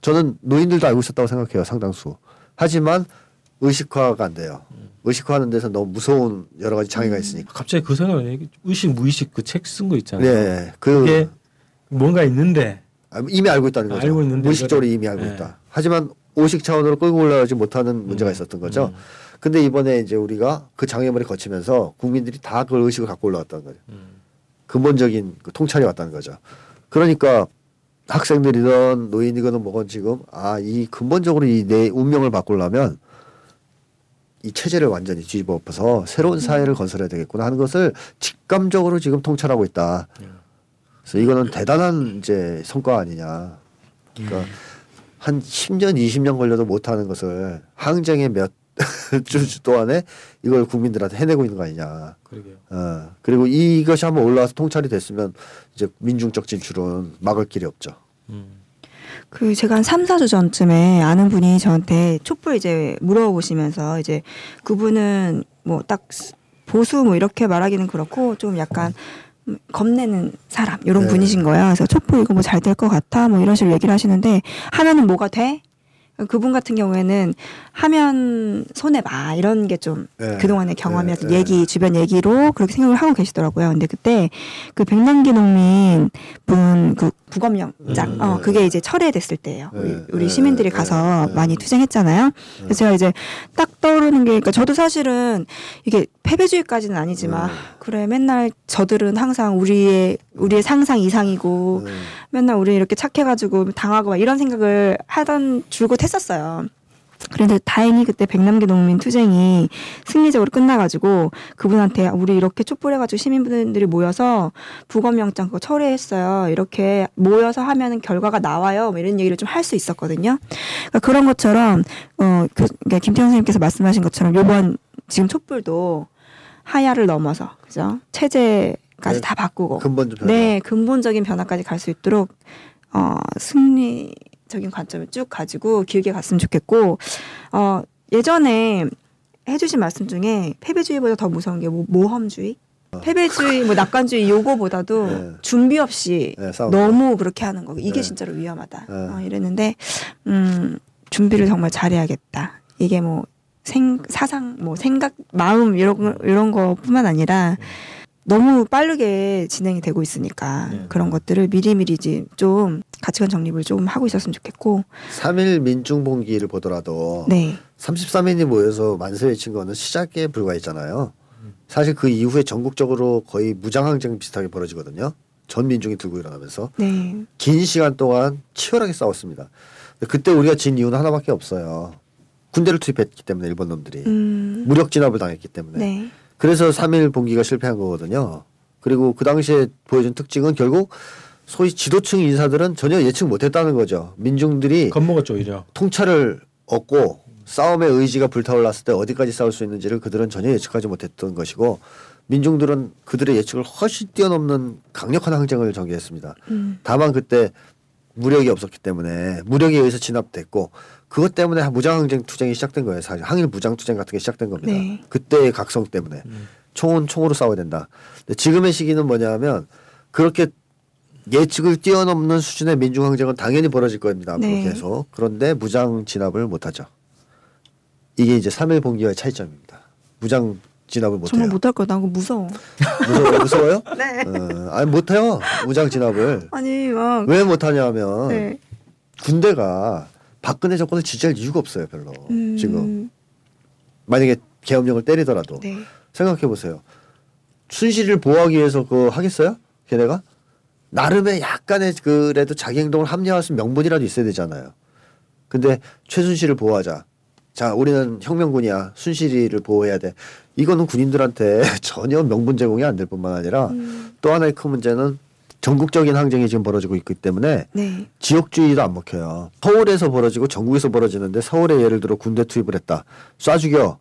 저는 노인들도 알고 있었다고 생각해요. 상당수. 하지만 의식화가 안 돼요. 의식화하는 데서 너무 무서운 여러 가지 장애가 있으니까. 갑자기 그 생각이 의식 무의식 그 책 쓴 거 있잖아요. 네, 그 그게 뭔가 있는데 이미 알고 있다는 거죠. 알고 있는데 무의식적으로 그래. 이미 알고 네. 있다. 하지만 오식 차원으로 끌고 올라가지 못하는 문제가 음. 있었던 거죠. 음. 근데 이번에 이제 우리가 그 장애물이 거치면서 국민들이 다 그걸 의식을 갖고 올라왔다는 거죠. 음. 근본적인 그 통찰이 왔다는 거죠. 그러니까 학생들이든 노인이든 뭐건 지금 아, 이 근본적으로 이 내 운명을 바꾸려면 이 체제를 완전히 뒤집어 엎어서 새로운 사회를 건설해야 되겠구나 하는 것을 직감적으로 지금 통찰하고 있다. 그래서 이거는 대단한 이제 성과 아니냐. 그러니까 음. 한 십 년, 이십 년 걸려도 못하는 것을 항쟁의 몇 주 동안에 이걸 국민들한테 해내고 있는 거 아니냐. 그러게요. 어. 그리고 이것이 한번 올라와서 통찰이 됐으면 이제 민중적 진출은 막을 길이 없죠. 음. 그 제가 한 삼, 사 주 전쯤에 아는 분이 저한테 촛불 이제 물어보시면서 이제 그분은 뭐 딱 보수 뭐 이렇게 말하기는 그렇고 좀 약간 겁내는 사람 이런 네. 분이신 거예요. 그래서 촛불 이거 뭐 잘 될 것 같아 뭐 이런 식으로 얘기를 하시는데 하면은 뭐가 돼? 그분 같은 경우에는 하면 손해봐 이런 게 좀 네. 그동안의 경험이 네. 얘기 주변 얘기로 그렇게 생각을 하고 계시더라고요. 근데 그때 그 백남기 농민 분 그 구검영장 네. 어 그게 이제 철회됐을 때예요. 네. 우리, 우리 시민들이 가서 네. 많이 투쟁했잖아요. 그래서 제가 이제 딱 떠오르는 게 그러니까 저도 사실은 이게 패배주의까지는 아니지만 네. 그래 맨날 저들은 항상 우리의 우리의 상상 이상이고 네. 맨날 우리 이렇게 착해가지고 당하고 막 이런 생각을 하던 줄곧 했었어요. 그런데 다행히 그때 백남기 농민 투쟁이 승리적으로 끝나가지고 그분한테 우리 이렇게 촛불해가지고 시민분들이 모여서 부검영장 그거 철회했어요. 이렇게 모여서 하면 결과가 나와요. 뭐 이런 얘기를 좀 할 수 있었거든요. 그러니까 그런 것처럼 어, 그, 그러니까 김태형 선생님께서 말씀하신 것처럼 이번 지금 촛불도 하야를 넘어서 그죠 체제까지 네, 다 바꾸고 근본적 변화. 네 근본적인 변화까지 갈 수 있도록 어, 승리적인 관점을 쭉 가지고 길게 갔으면 좋겠고 어, 예전에 해주신 말씀 중에 패배주의보다 더 무서운 게 뭐, 모험주의, 어. 패배주의, 뭐 낙관주의 요거보다도 네. 준비 없이 네, 너무 그렇게 하는 거 이게 네. 진짜로 위험하다 네. 어, 이랬는데 음, 준비를 정말 잘해야겠다 이게 뭐 생, 사상, 뭐 생각, 마음 이런 이런 것뿐만 아니라 너무 빠르게 진행이 되고 있으니까 네. 그런 것들을 미리미리 좀 가치관 정립을 좀 하고 있었으면 좋겠고 삼일 민중봉기를 보더라도 네. 삼십삼 인이 모여서 만세 외친 거는 시작에 불과했잖아요. 사실 그 이후에 전국적으로 거의 무장항쟁 비슷하게 벌어지거든요. 전 민중이 들고 일어나면서 네. 긴 시간 동안 치열하게 싸웠습니다. 그때 우리가 진 이유는 하나밖에 없어요. 군대를 투입했기 때문에 일본 놈들이 음. 무력 진압을 당했기 때문에 네. 그래서 삼일 봉기가 실패한 거거든요. 그리고 그 당시에 보여준 특징은 결국 소위 지도층 인사들은 전혀 예측 못했다는 거죠. 민중들이 겁먹었죠, 오히려. 통찰을 얻고 싸움의 의지가 불타올랐을 때 어디까지 싸울 수 있는지를 그들은 전혀 예측하지 못했던 것이고 민중들은 그들의 예측을 훨씬 뛰어넘는 강력한 항쟁을 전개했습니다. 음. 다만 그때 무력이 없었기 때문에 무력에 의해서 진압됐고 그것 때문에 무장항쟁 투쟁이 시작된 거예요. 사실 항일 무장투쟁 같은 게 시작된 겁니다. 네. 그때의 각성 때문에. 음. 총은 총으로 싸워야 된다. 근데 지금의 시기는 뭐냐면 그렇게 예측을 뛰어넘는 수준의 민중항쟁은 당연히 벌어질 겁니다. 앞으로 네. 계속. 그런데 무장 진압을 못하죠. 이게 이제 삼일 봉기와의 차이점입니다. 무장 진압을 못해요. 정말 못할 거야. 난 그거 무서워. 무서워요? 무서워요? 네. 어, 아니 못해요. 무장 진압을. 아니 막. 왜 못하냐면 네. 군대가 박근혜 정권을 지지할 이유가 없어요. 별로. 음... 지금. 만약에 계엄령을 때리더라도. 네. 생각해보세요. 순실을 보호하기 위해서 그 하겠어요? 걔네가? 나름의 약간의 그래도 자기 행동을 합리화할 수 있는 명분이라도 있어야 되잖아요. 근데 최순실을 보호하자. 자, 우리는 혁명군이야. 순실이를 보호해야 돼. 이거는 군인들한테 전혀 명분 제공이 안 될 뿐만 아니라 음. 또 하나의 큰 문제는 전국적인 항쟁이 지금 벌어지고 있기 때문에 네. 지역주의도 안 먹혀요. 서울에서 벌어지고 전국에서 벌어지는데 서울에 예를 들어 군대 투입을 했다. 쏴 죽여.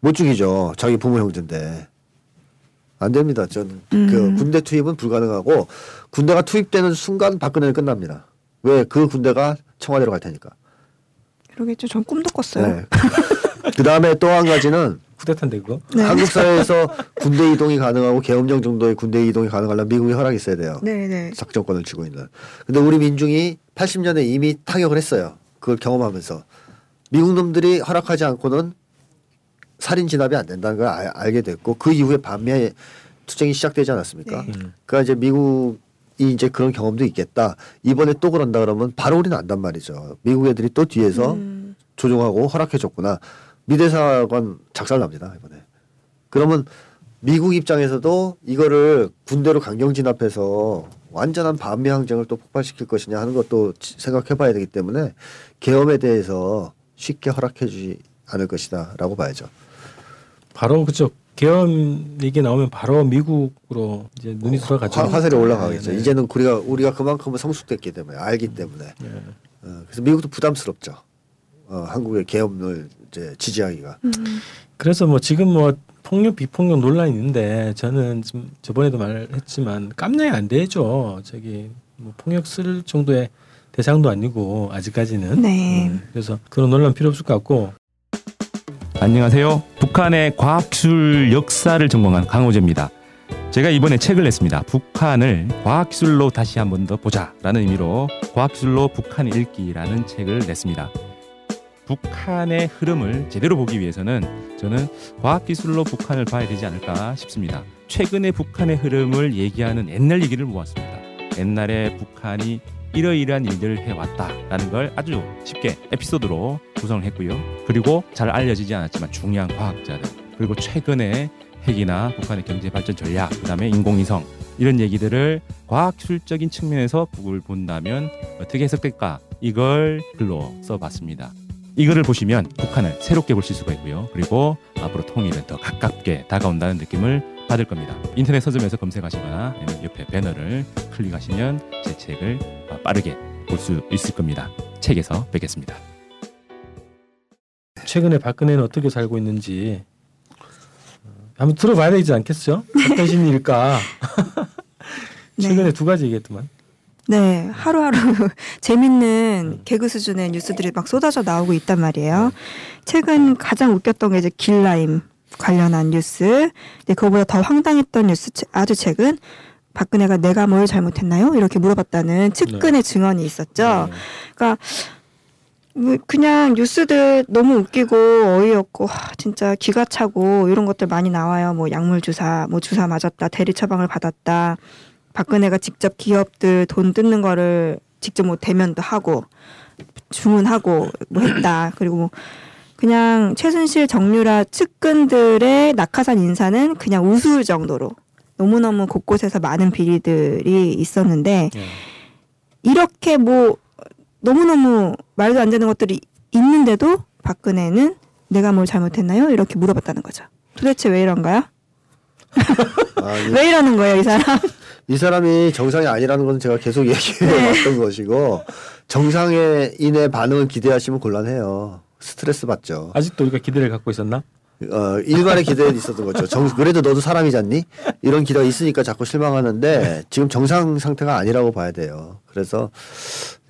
못 죽이죠. 자기 부모 형제인데. 안 됩니다. 전 그 음. 군대 투입은 불가능하고 군대가 투입되는 순간 박근혜는 끝납니다. 왜? 그 군대가 청와대로 갈 테니까. 그러겠죠. 전 꿈도 꿨어요. 네. 그 다음에 또 한 가지는 쿠데타인데 그거? 네. 한국 사회에서 군대 이동이 가능하고 계엄령 정도의 군대 이동이 가능하려면 미국의 허락이 있어야 돼요. 네네. 작전권을 쥐고 있는. 근데 우리 민중이 팔십 년에 이미 타격을 했어요. 그걸 경험하면서 미국 놈들이 허락하지 않고는 살인 진압이 안 된다는 걸 아, 알게 됐고 그 이후에 반미 투쟁이 시작되지 않았습니까? 네. 그러니까 이제 미국이 이제 그런 경험도 있겠다. 이번에 또 그런다 그러면 바로 우리는 안단 말이죠. 미국 애들이 또 뒤에서 음. 조종하고 허락해줬구나. 미대사관 작살납니다 이번에. 그러면 미국 입장에서도 이거를 군대로 강경 진압해서 완전한 반미 항쟁을 또 폭발시킬 것이냐 하는 것도 생각해봐야 되기 때문에 계엄에 대해서 쉽게 허락해주지 않을 것이다라고 봐야죠. 바로 그쵸. 계엄 얘기 나오면 바로 미국으로 이제 눈이 돌아가죠. 어, 화살이 올라가겠죠. 네. 이제는 우리가 우리가 그만큼은 성숙됐기 때문에 알기 때문에. 네. 어, 그래서 미국도 부담스럽죠. 어, 한국의 계엄을 이제 지지하기가. 음. 그래서 뭐 지금 뭐 폭력 비폭력 논란이 있는데 저는 좀 저번에도 말했지만 깜냥이 안 되죠. 저기 뭐 폭력 쓸 정도의 대상도 아니고 아직까지는. 네. 음, 그래서 그런 논란 필요 없을 것 같고. 안녕하세요. 북한의 과학기술 역사를 전공한 강호재입니다. 제가 이번에 책을 냈습니다. 북한을 과학기술로 다시 한 번 더 보자라는 의미로 과학기술로 북한 읽기라는 책을 냈습니다. 북한의 흐름을 제대로 보기 위해서는 저는 과학기술로 북한을 봐야 되지 않을까 싶습니다. 최근에 북한의 흐름을 얘기하는 옛날 얘기를 모았습니다. 옛날에 북한이 이러이러한 일들을 해왔다라는 걸 아주 쉽게 에피소드로 구성을 했고요. 그리고 잘 알려지지 않았지만 중요한 과학자들, 그리고 최근의 핵이나 북한의 경제 발전 전략, 그다음에 인공위성 이런 얘기들을 과학술적인 측면에서 북을 본다면 어떻게 해석될까, 이걸 글로 써봤습니다. 이거를 보시면 북한을 새롭게 보실 수가 있고요. 그리고 앞으로 통일은 더 가깝게 다가온다는 느낌을 받을 겁니다. 인터넷 서점에서 검색하시거나 옆에 배너를 클릭하시면 제 책을 빠르게 볼 수 있을 겁니다. 책에서 뵙겠습니다. 최근에 박근혜는 어떻게 살고 있는지 한번 들어봐야 되지 않겠죠? 어떤 신일까? 최근에 네. 두 가지 얘기했더만. 네. 하루하루 재밌는 음. 개그 수준의 뉴스들이 막 쏟아져 나오고 있단 말이에요. 음. 최근 가장 웃겼던 게 이제 길라임 관련한 뉴스. 근데 그거보다 더 황당했던 뉴스, 아주 최근 박근혜가 내가 뭘 잘못했나요? 이렇게 물어봤다는 측근의 네. 증언이 있었죠. 네. 그러니까 그냥 뉴스들 너무 웃기고 어이없고 와, 진짜 기가 차고 이런 것들 많이 나와요. 뭐 약물 주사, 뭐 주사 맞았다, 대리 처방을 받았다. 박근혜가 직접 기업들 돈 뜯는 거를 직접 뭐 대면도 하고 주문하고 뭐 했다. 그리고 뭐 그냥 최순실, 정유라 측근들의 낙하산 인사는 그냥 우스울 정도로 너무너무 곳곳에서 많은 비리들이 있었는데 네. 이렇게 뭐 너무너무 말도 안 되는 것들이 있는데도 박근혜는 내가 뭘 잘못했나요? 이렇게 물어봤다는 거죠. 도대체 왜 이런가요? 아, 이... 왜 이러는 거예요, 이 사람? 이 사람이 정상이 아니라는 건 제가 계속 얘기해왔던 네. 것이고 정상인의 반응을 기대하시면 곤란해요. 스트레스 받죠. 아직도 우리가 기대를 갖고 있었나? 어, 일반의 기대는 있었던 거죠. 정, 그래도 너도 사람이잖니? 이런 기대가 있으니까 자꾸 실망하는데 지금 정상 상태가 아니라고 봐야 돼요. 그래서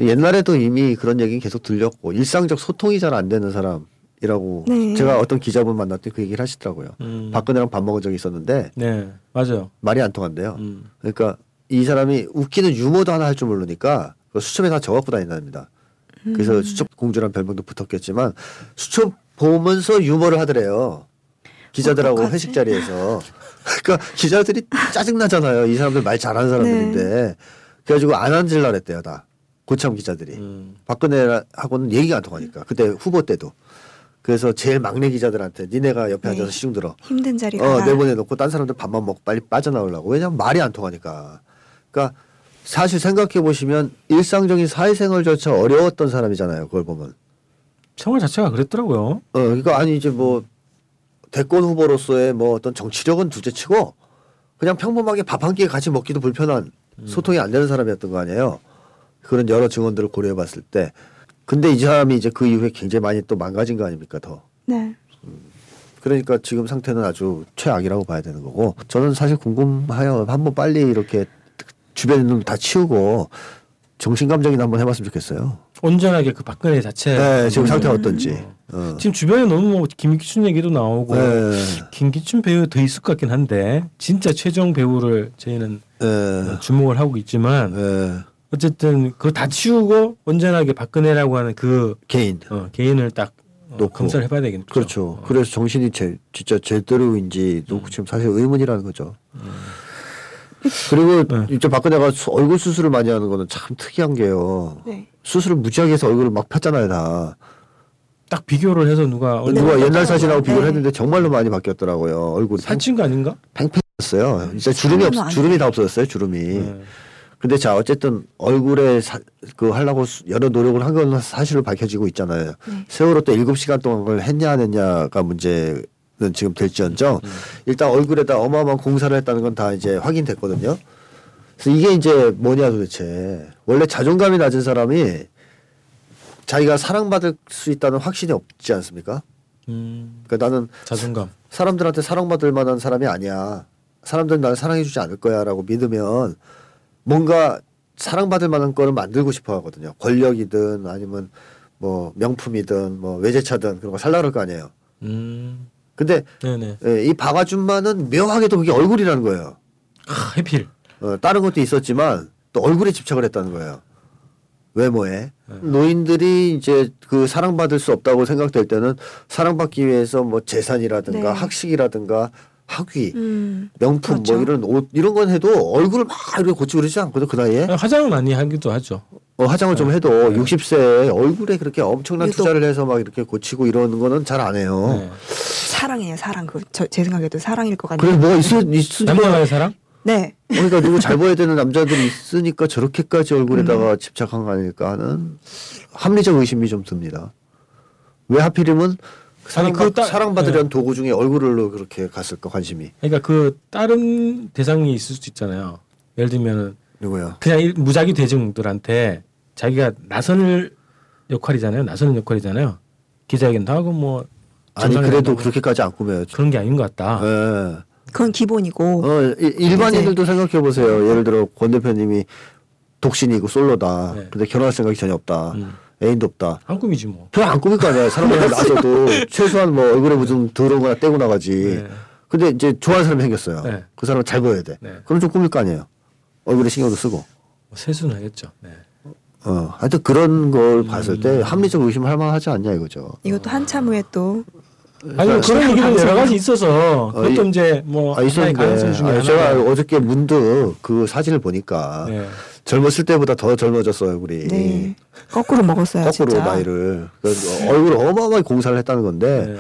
옛날에도 이미 그런 얘기는 계속 들렸고 일상적 소통이 잘 안 되는 사람이라고 네. 제가 어떤 기자분 만났더니 그 얘기를 하시더라고요. 음. 박근혜랑 밥 먹은 적이 있었는데 네, 맞아요. 말이 안 통한대요. 음. 그러니까 이 사람이 웃기는 유머도 하나 할 줄 모르니까 수첩에 다 적어갖고 다닌답니다. 그래서 음. 수첩 공주란 별명도 붙었겠지만 수첩 보면서 유머를 하더래요. 기자들하고 어떡하지? 회식 자리에서. 그러니까 기자들이 짜증나잖아요. 이 사람들 말 잘하는 사람들인데. 네. 그래가지고 안 앉으려고 했대요. 다. 고참 기자들이. 음. 박근혜하고는 얘기가 안 통하니까. 그때 후보 때도. 그래서 제일 막내 기자들한테 니네가 옆에 네. 앉아서 시중 들어. 힘든 자리가. 어, 내보내놓고 딴 사람들 밥만 먹고 빨리 빠져나오려고. 왜냐면 말이 안 통하니까. 그러니까 사실 생각해보시면 일상적인 사회생활조차 어려웠던 사람이잖아요. 그걸 보면. 생활 자체가 그랬더라고요. 어, 그러니까 아니 이제 뭐 대권 후보로서의 뭐 어떤 정치력은 둘째치고 그냥 평범하게 밥 한 끼 같이 먹기도 불편한 음. 소통이 안 되는 사람이었던 거 아니에요. 그런 여러 증언들을 고려해봤을 때, 근데 이 사람이 이제 그 이후에 굉장히 많이 또 망가진 거 아닙니까 더. 네. 음, 그러니까 지금 상태는 아주 최악이라고 봐야 되는 거고, 저는 사실 궁금하여 한번 빨리 이렇게 주변 놈 다 치우고 정신 감정이나 한번 해봤으면 좋겠어요. 온전하게 그 박근혜 자체. 네, 지금 상태가 어떤지. 어. 지금 주변에 너무 뭐 김기춘 얘기도 나오고 네. 김기춘 배우 더 있을 것 같긴 한데 진짜 최종 배우를 저희는 네. 주목을 하고 있지만 네. 어쨌든 그거 다 치우고 온전하게 박근혜라고 하는 그 개인 어, 개인을 딱 어, 검사를 해봐야 되겠죠. 그렇죠. 어. 그래서 정신이 제, 진짜 제대로인지 음. 지금 사실 의문이라는 거죠. 음. 그리고 네. 이제 박근혜가 수, 얼굴 수술을 많이 하는 거는 참 특이한 게요. 네. 수술을 무지하게 해서 얼굴을 막 폈잖아요 다. 딱 비교를 해서 누가 얼굴 누가 옛날 사진하고 네. 비교를 했는데 정말로 많이 바뀌었더라고요. 얼굴이 살찐 거 아닌가? 팽팽했어요. 진짜 주름이 없 주름이 다 없어졌어요. 주름이. 네. 근데 자 어쨌든 얼굴에 사, 그 하려고 여러 노력을 한 건 사실로 밝혀지고 있잖아요. 네. 세월호 때 일곱 시간 동안 그걸 했냐 안 했냐가 문제. 는 지금 될지언정 음. 일단 얼굴에다 어마어마한 공사를 했다는 건 다 이제 확인됐거든요. 그래서 이게 이제 뭐냐 도대체. 원래 자존감이 낮은 사람이 자기가 사랑받을 수 있다는 확신이 없지 않습니까? 음. 그러니까 나는 자존감. 사람들한테 사랑받을 만한 사람이 아니야. 사람들은 나를 사랑해주지 않을 거야라고 믿으면 뭔가 사랑받을 만한 거를 만들고 싶어 하거든요. 권력이든 아니면 뭐 명품이든 뭐 외제차든 그런 거 살라 그럴 거 아니에요. 음. 근데 네네. 이 박아줌마는 묘하게도 그게 얼굴이라는 거예요. 아, 해필. 어, 다른 것도 있었지만 또 얼굴에 집착을 했다는 거예요. 외모에. 네. 노인들이 이제 그 사랑받을 수 없다고 생각될 때는 사랑받기 위해서 뭐 재산이라든가 네. 학식이라든가 학위, 음, 명품 그렇죠. 뭐 이런 옷 이런 건 해도 얼굴을 막 이렇게 고치고 그러지 않거든 그 나이에. 화장을 많이 하기도 하죠. 어, 화장을 네. 좀 해도 네. 육십 세에 얼굴에 그렇게 엄청난 유독. 투자를 해서 막 이렇게 고치고 이러는 거는 잘 안 해요. 네. 사랑이에요, 사랑. 그 제 생각에도 사랑일 것 같네요. 그래, 뭐가 있어, 있어. 남자와의 사랑? 네. 그러니까 누구 잘 보여야 되는 남자들이 있으니까 저렇게까지 얼굴에다가 음. 집착한 거 아닐까 하는 합리적 의심이 좀 듭니다. 왜 하필이면 사랑, 그 따, 사랑받으려는 네. 도구 중에 얼굴로 그렇게 갔을까, 관심이. 그러니까 그 다른 대상이 있을 수도 있잖아요. 예를 들면 누구야? 그냥 무작위 대중들한테 자기가 나서는 역할이잖아요. 나서는 역할이잖아요. 기자회견도 하고 뭐 아니 그래도 그렇게까지 안 꾸며요. 그런 게 아닌 것 같다. 네. 그건 기본이고. 어, 일, 일반인들도 이제... 생각해 보세요. 예를 들어 권 대표님이 독신이고 솔로다. 네. 근데 결혼할 생각이 전혀 없다. 음. 애인도 없다. 안 꾸미지 뭐. 그냥 안 꾸밀 거 아니야. 사람들 나서도 최소한 뭐 얼굴에 무슨 더러운 거나 떼고 나가지. 네. 근데 이제 좋아하는 사람이 생겼어요. 네. 그 사람은 잘 보여야 돼. 네. 그럼 좀 꾸밀 거 아니에요. 얼굴에 신경도 쓰고. 뭐 세수는 하겠죠. 네. 어, 하여튼 그런 걸 음... 봤을 때 합리적 의심을 할 만하지 않냐 이거죠. 이것도 한참 후에 또. 아니 뭐 그런 얘기도 여러 가지 있어서 어, 그것도 이, 이제 뭐 아, 있었는데 가능성 중에 아니, 제가 어저께 문득 그 사진을 보니까 네. 젊었을 때보다 더 젊어졌어요 얼굴이. 네. 거꾸로 먹었어요. 거꾸로 진짜. 나이를 그러니까 얼굴 어마어마하게 공사를 했다는 건데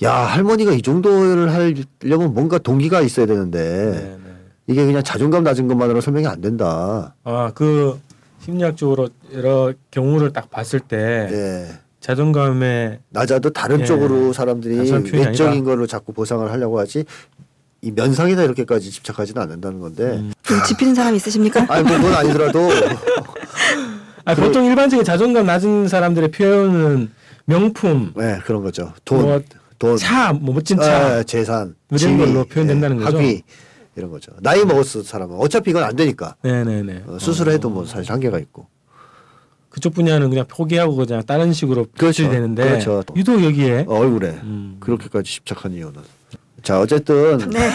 네. 야 할머니가 이 정도를 하려면 뭔가 동기가 있어야 되는데 네, 네. 이게 그냥 자존감 낮은 것만으로 설명이 안 된다. 아 그 심리학적으로 여러 경우를 딱 봤을 때. 네. 자존감에 낮아도 다른 예, 쪽으로 사람들이 외적인 걸로 자꾸 보상을 하려고 하지 이 면상이나 이렇게까지 집착하지는 않는다는 건데 음. 좀 짚히는 사람 있으십니까? 아니 뭐 그건 아니더라도 아니, 그래. 보통 일반적인 자존감 낮은 사람들의 표현은 명품, 네 그런 거죠. 돈, 뭐, 돈, 차, 뭐 멋진 차, 에, 재산, 이런 걸로 표현된다는 예, 거죠. 학위 이런 거죠. 나이 먹었을 사람은 어차피 이건 안 되니까. 네네네. 어, 스스로 어. 해도 뭐 사실 한계가 있고. 그쪽 분야는 그냥 포기하고 그냥 다른 식으로 표출되는데 그렇죠. 그렇죠. 유독 여기에 얼굴에 음. 그렇게까지 집착한 이유는. 자 어쨌든 네.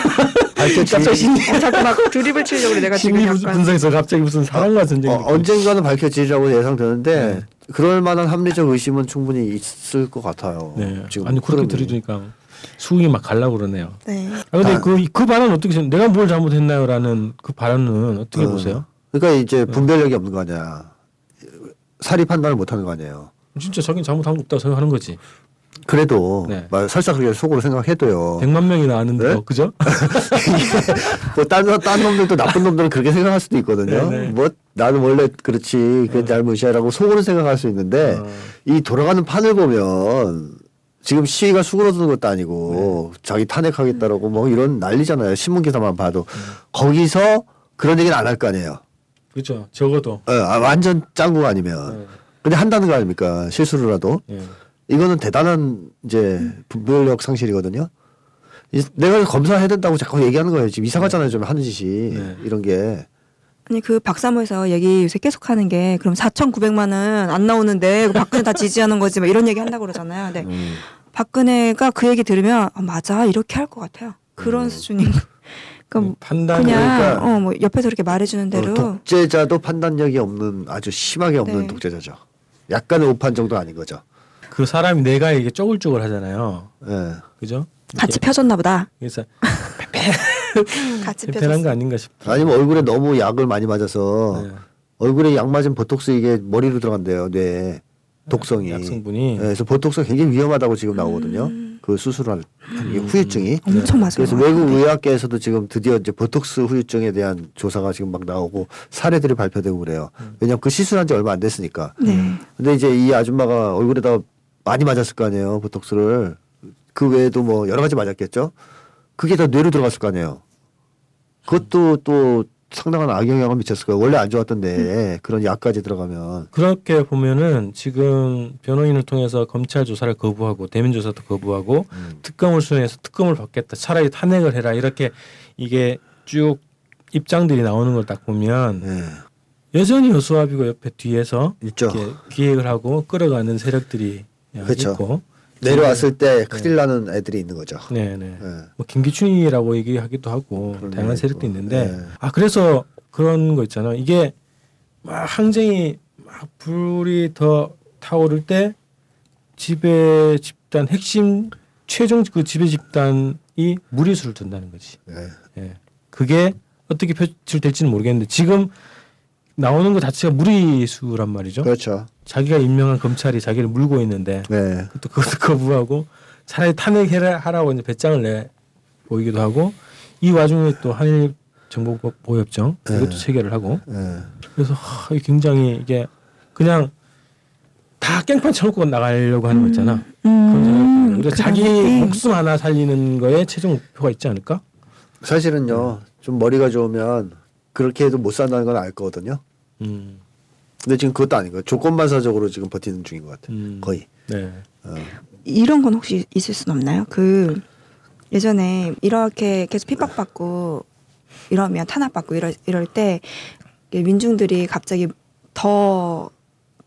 밝혀지리라고 잠깐만 드립을 치려고 내가 지금 약간 분석에서 갑자기 무슨 사랑과 전쟁 어, 언젠가는 밝혀지리라고 예상되는데 네. 그럴 만한 합리적 의심은 충분히 있을 것 같아요. 네. 지금 아니 그렇게 들이니까 수긍이 막 가려고 그러네요. 네. 아, 근데 그그 그 발언 어떻게 내가 뭘 잘못했나요라는 그 발언은 어떻게 음. 보세요? 그러니까 이제 분별력이 없는 거 아니야. 사리 판단을 못하는 거 아니에요. 진짜 자기는 잘못한 거 없다고 생각하는 거지. 그래도 네. 설사 그렇게 속으로 생각해도요. 백만 명이나 아는데요. 네? 그죠? 뭐 딴, 딴 놈들도 나쁜 놈들은 그렇게 생각할 수도 있거든요. 네네. 뭐 나는 원래 그렇지 그게 잘못이야라고 속으로 생각할 수 있는데 어. 이 돌아가는 판을 보면 지금 시위가 수그러드는 것도 아니고 네. 자기 탄핵하겠다라고 뭐 이런 난리잖아요. 신문기사만 봐도. 음. 거기서 그런 얘기는 안 할 거 아니에요. 그렇죠. 적어도. 어, 완전 짱구가 아니면. 네. 근데 한다는 거 아닙니까? 실수로라도. 네. 이거는 대단한 이제 분별력 상실이거든요. 내가 검사해야 된다고 자꾸 얘기하는 거예요. 지금 이상하잖아요. 좀 하는 짓이. 네. 이런 게. 아니 그 박사모에서 얘기 요새 계속 하는 게 그럼 사천구백만 원 안 나오는데 박근혜 다 지지하는 거지 막 이런 얘기 한다고 그러잖아요. 근데 음. 박근혜가 그 얘기 들으면 아, 맞아 이렇게 할 것 같아요. 그런 음. 수준인 거. 그러니까 판단 그냥 어, 뭐 옆에서 이렇게 말해주는 대로 어, 독재자도 판단력이 없는 아주 심하게 없는 네. 독재자죠. 약간의 오판 정도 아닌 거죠. 그 사람이 내가 이게 쪼글쪼글 하잖아요. 네. 그죠? 같이 펴졌나 보다. 그래서 같이 펴졌나 거 아닌가 싶다. 아니면 얼굴에 너무 약을 많이 맞아서 네. 얼굴에 약 맞은 보톡스 이게 머리로 들어간대요. 뇌에 독성이. 약 성분이. 네. 그래서 보톡스가 굉장히 위험하다고 지금 나오거든요. 음. 그 수술한 음. 후유증이 엄청 많아요. 그래서 외국 의학계에서도 지금 드디어 이제 보톡스 후유증에 대한 조사가 지금 막 나오고 사례들이 발표되고 그래요. 왜냐하면 그 시술한 지 얼마 안 됐으니까. 네. 근데 이제 이 아줌마가 얼굴에다 많이 맞았을 거 아니에요. 보톡스를. 그 외에도 뭐 여러 가지 맞았겠죠. 그게 다 뇌로 들어갔을 거 아니에요. 그것도 또 상당한 악영향을 미쳤을 거예요. 원래 안 좋았던데 음. 그런 약까지 들어가면. 그렇게 보면은 지금 변호인을 통해서 검찰 조사를 거부하고 대면 조사도 거부하고 음. 특검을 수행해서 특검을 받겠다. 차라리 탄핵을 해라. 이렇게 이게 쭉 입장들이 나오는 걸 딱 보면 네. 여전히 여수아비고 옆에 뒤에서 있죠. 이렇게 기획을 하고 끌어가는 세력들이 그렇죠. 있고. 내려왔을 때 네. 큰일 나는 애들이 있는 거죠. 네네. 네. 뭐 김기춘이라고 얘기하기도 하고 다양한 세력도 있는데 네. 아 그래서 그런 거 있잖아요. 이게 막 항쟁이 막 불이 더 타오를 때 지배 집단 핵심 최종 그 지배 집단이 무리수를 둔다는 거지. 네. 네. 그게 어떻게 표출될지는 모르겠는데 지금 나오는 거 자체가 무리수란 말이죠. 그렇죠. 자기가 임명한 검찰이 자기를 물고 있는데 네. 또 그것도 거부하고 차라리 탄핵하라고 이제 배짱을 내 보이기도 하고 이 와중에 또 한일 정보보호협정 네. 이것도 체결을 하고 네. 그래서 하, 굉장히 이게 그냥 다 깽판 쳐놓고 나가려고 하는 거 있잖아. 음. 그래서 그래. 자기 목숨 하나 살리는 거에 최종 목표가 있지 않을까? 사실은요. 좀 머리가 좋으면 그렇게 해도 못 산다는 건 알 거거든요. 음. 근데 지금 그것도 아닌 거예요. 조건반사적으로 지금 버티는 중인 것 같아요. 음. 거의. 네. 어. 이런 건 혹시 있을 수는 없나요? 그 예전에 이렇게 계속 핍박받고 이러면 탄압받고 이럴, 이럴 때 민중들이 갑자기 더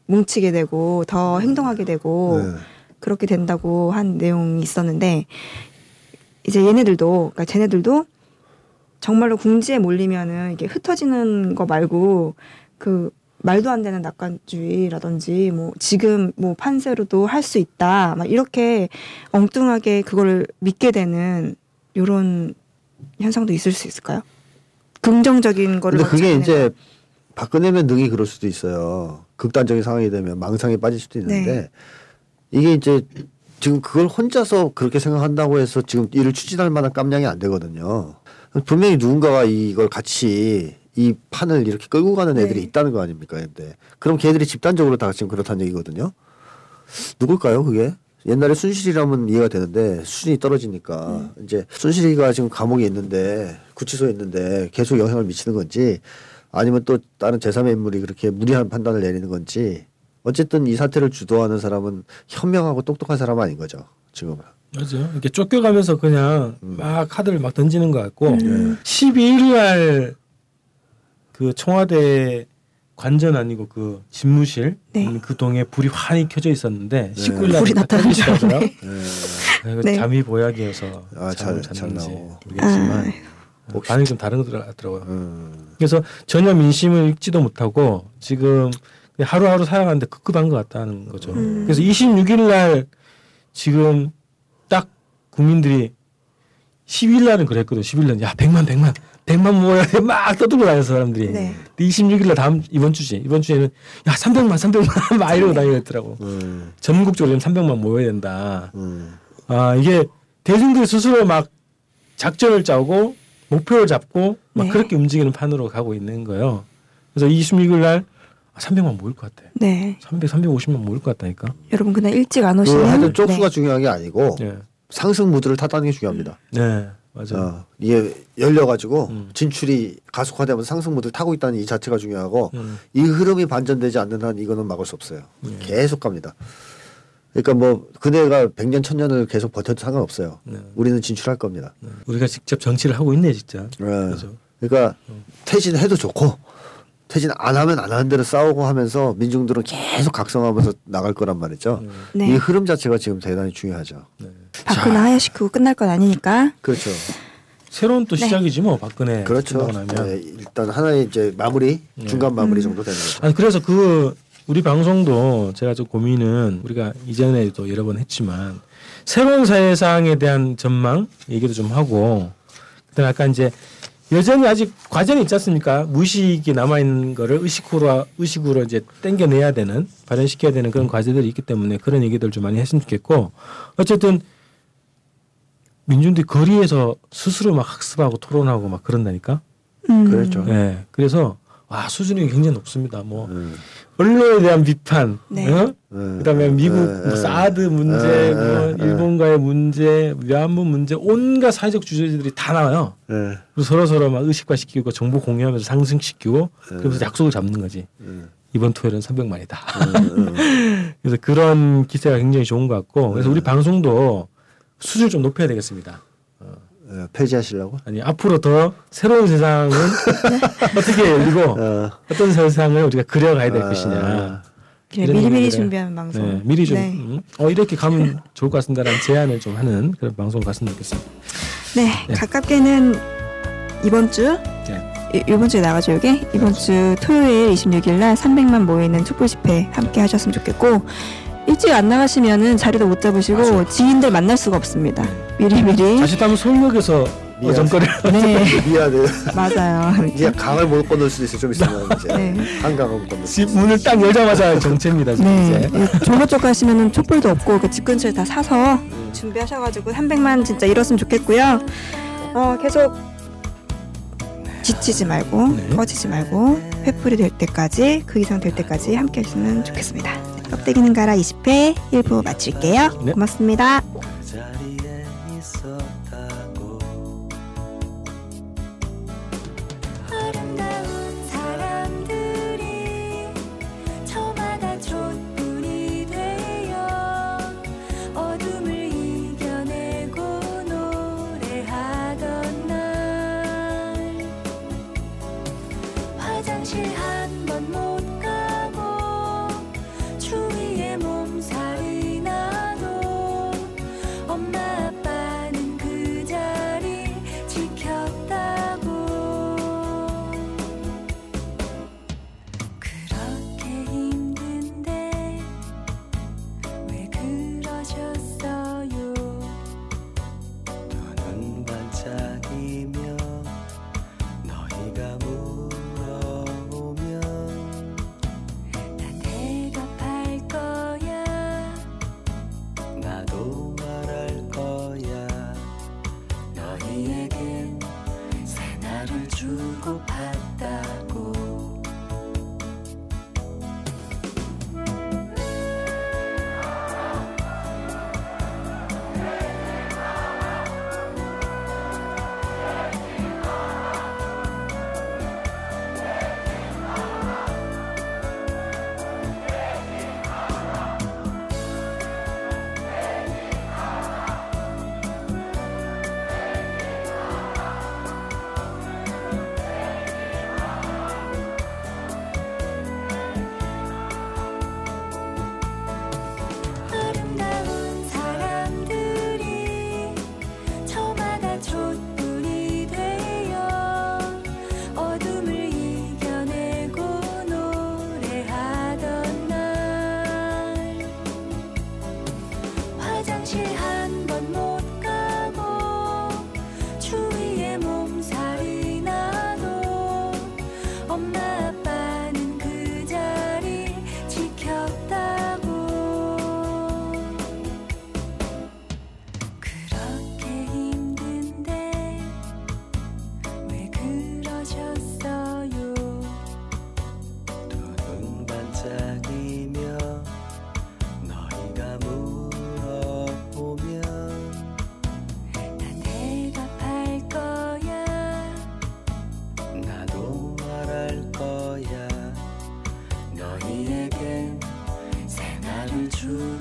뭉치게 되고 더 행동하게 되고 네. 그렇게 된다고 한 내용이 있었는데 이제 얘네들도 그러니까 쟤네들도 정말로 궁지에 몰리면은 이게 흩어지는 거 말고 그 말도 안 되는 낙관주의라든지 뭐 지금 뭐 판세로도 할 수 있다 막 이렇게 엉뚱하게 그걸 믿게 되는 이런 현상도 있을 수 있을까요? 긍정적인 거를. 근데 그게 이제 박근혜면 능히 그럴 수도 있어요. 극단적인 상황이 되면 망상에 빠질 수도 있는데 네. 이게 이제 지금 그걸 혼자서 그렇게 생각한다고 해서 지금 일을 추진할 만한 깜냥이 안 되거든요. 분명히 누군가가 이걸 같이 이 판을 이렇게 끌고 가는 애들이 네. 있다는 거 아닙니까? 근데 그럼 걔들이 집단적으로 다 지금 그렇다는 얘기거든요. 누굴까요? 그게 옛날에 순실이라면 이해가 되는데 수준이 떨어지니까 네. 이제 순실이가 지금 감옥에 있는데 구치소에 있는데 계속 영향을 미치는 건지 아니면 또 다른 제삼의 인물이 그렇게 무리한 판단을 내리는 건지 어쨌든 이 사태를 주도하는 사람은 현명하고 똑똑한 사람은 아닌 거죠. 지금 맞아요. 이렇게 쫓겨가면서 그냥 음. 막 카드를 막 던지는 것 같고 음. 십이일 날 그 청와대 관전 아니고 그 집무실 네. 그 동에 불이 환히 켜져 있었는데 네. 십구일 날 불이 나타나더라고요. 네. 네. 잠이 보약이어서 아, 잠을 잤는지 모르겠지만 아. 반응이 좀 다른 것 같더라고요. 음. 그래서 전혀 민심을 읽지도 못하고 지금 하루하루 살아가는데 급급한 것 같다는 거죠. 음. 그래서 이십육일 날 지금 딱 국민들이 십이일 날은 그랬거든. 십일 날 야 백만 백만 백만 모아야 돼. 막 떠들고 다녔어 사람들이. 네. 이십육일 날 다음 이번 주지. 이번 주에는 야 삼백만 삼백만 막 이러고 다니겠더라고. 음. 전국적으로 삼백만 모여야 된다. 음. 아 이게 대중들이 스스로 막 작전을 짜고 목표를 잡고 막 네. 그렇게 움직이는 판으로 가고 있는 거예요. 그래서 이십육일 날 삼백만 모일 것 같아. 네. 삼백, 삼백오십만 모일 것 같다니까. 여러분 그날 일찍 안 오시면. 그 하여튼 쪽수가 네. 중요한 게 아니고 네. 상승 무드를 탔다는 게 중요합니다. 네. 맞아요. 어, 이게 열려가지고 음. 진출이 가속화되면서 상승 무드를 타고 있다는 이 자체가 중요하고 음. 이 흐름이 반전되지 않는 한 이거는 막을 수 없어요. 네. 계속 갑니다. 그러니까 뭐 그네가 백 년, 천 년을 계속 버텨도 상관없어요. 네. 우리는 진출할 겁니다. 네. 우리가 직접 정치를 하고 있네 진짜. 네. 그렇죠. 그러니까 어. 퇴진해도 좋고 퇴진 안 하면 안 하는 대로 싸우고 하면서 민중들은 계속 각성하면서 나갈 거란 말이죠. 네. 이 흐름 자체가 지금 대단히 중요하죠. 네. 박근혜 하야시키고 끝날 건 아니니까. 그렇죠. 새로운 또 네. 시작이지 뭐 박근혜. 그렇죠. 네, 일단 하나의 이제 마무리 네. 중간 마무리 음. 정도 되는 거죠. 아니 그래서 그 우리 방송도 제가 좀 고민은 우리가 이전에도 여러 번 했지만 새로운 사회상에 대한 전망 얘기도 좀 하고 그다음 아까 이제. 여전히 아직 과정이 있지 않습니까? 무의식이 남아있는 거를 의식으로, 의식으로 이제 땡겨내야 되는, 발현시켜야 되는 그런 과제들이 있기 때문에 그런 얘기들 좀 많이 했으면 좋겠고, 어쨌든, 민중들이 거리에서 스스로 막 학습하고 토론하고 막 그런다니까? 음. 그렇죠. 네. 그래서, 와, 수준이 굉장히 높습니다. 뭐, 음. 언론에 대한 비판, 네. 어? 음. 그 다음에 미국, 음. 뭐 사드 문제, 음. 뭐 일본과의 문제, 외환부 문제, 온갖 사회적 주제들이 다 나와요. 음. 그리고 서로서로 막 의식화시키고 정보 공유하면서 상승시키고, 음. 그러면서 약속을 잡는 거지. 음. 이번 토요일은 삼백만이다. 음. 음. 그래서 그런 기세가 굉장히 좋은 것 같고, 그래서 음. 우리 방송도 수준을 좀 높여야 되겠습니다. 폐지하시려고? 아니 앞으로 더 새로운 세상은 어떻게 열리고 어. 어떤 세상을 우리가 그려가야 될 아. 것이냐 그래, 미리미리 준비하는 방송 네, 미리 좀 네. 음, 어, 이렇게 가면 좋을 것 같습니다라는 제안을 좀 하는 그런 방송 갔으면 좋겠습니다. 네, 네. 가깝게는 이번 주 네. 이, 이번 주에 나가죠 이게? 이번 네. 주 토요일 이십육일 날 삼백만 모이는 촛불 집회 함께 하셨으면 좋겠고 일찍 안 나가시면은 자리도 못 잡으시고 맞아. 지인들 만날 수가 없습니다. 미리미리. 다시 타면 서울역에서 어정거리. 네. 미안해. 맞아요. 이제 강을 못 건널 수도 있어 좀 있으면 이제 네. 한강을 못 건널. 집 문을 딱 열자마자 정체입니다. 네. 이제. 종로 쪽 가시면은 촛불도 없고 그 집 근처에 다 사서 준비하셔가지고 삼백만 진짜 이뤘으면 좋겠고요. 어 계속 지치지 말고 네. 꺼지지 말고 회풀이 될 때까지 그 이상 될 때까지 함께 하시면 좋겠습니다. 껍데기는 가라 이십 회 일 부 마칠게요. 네. 고맙습니다.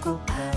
고파.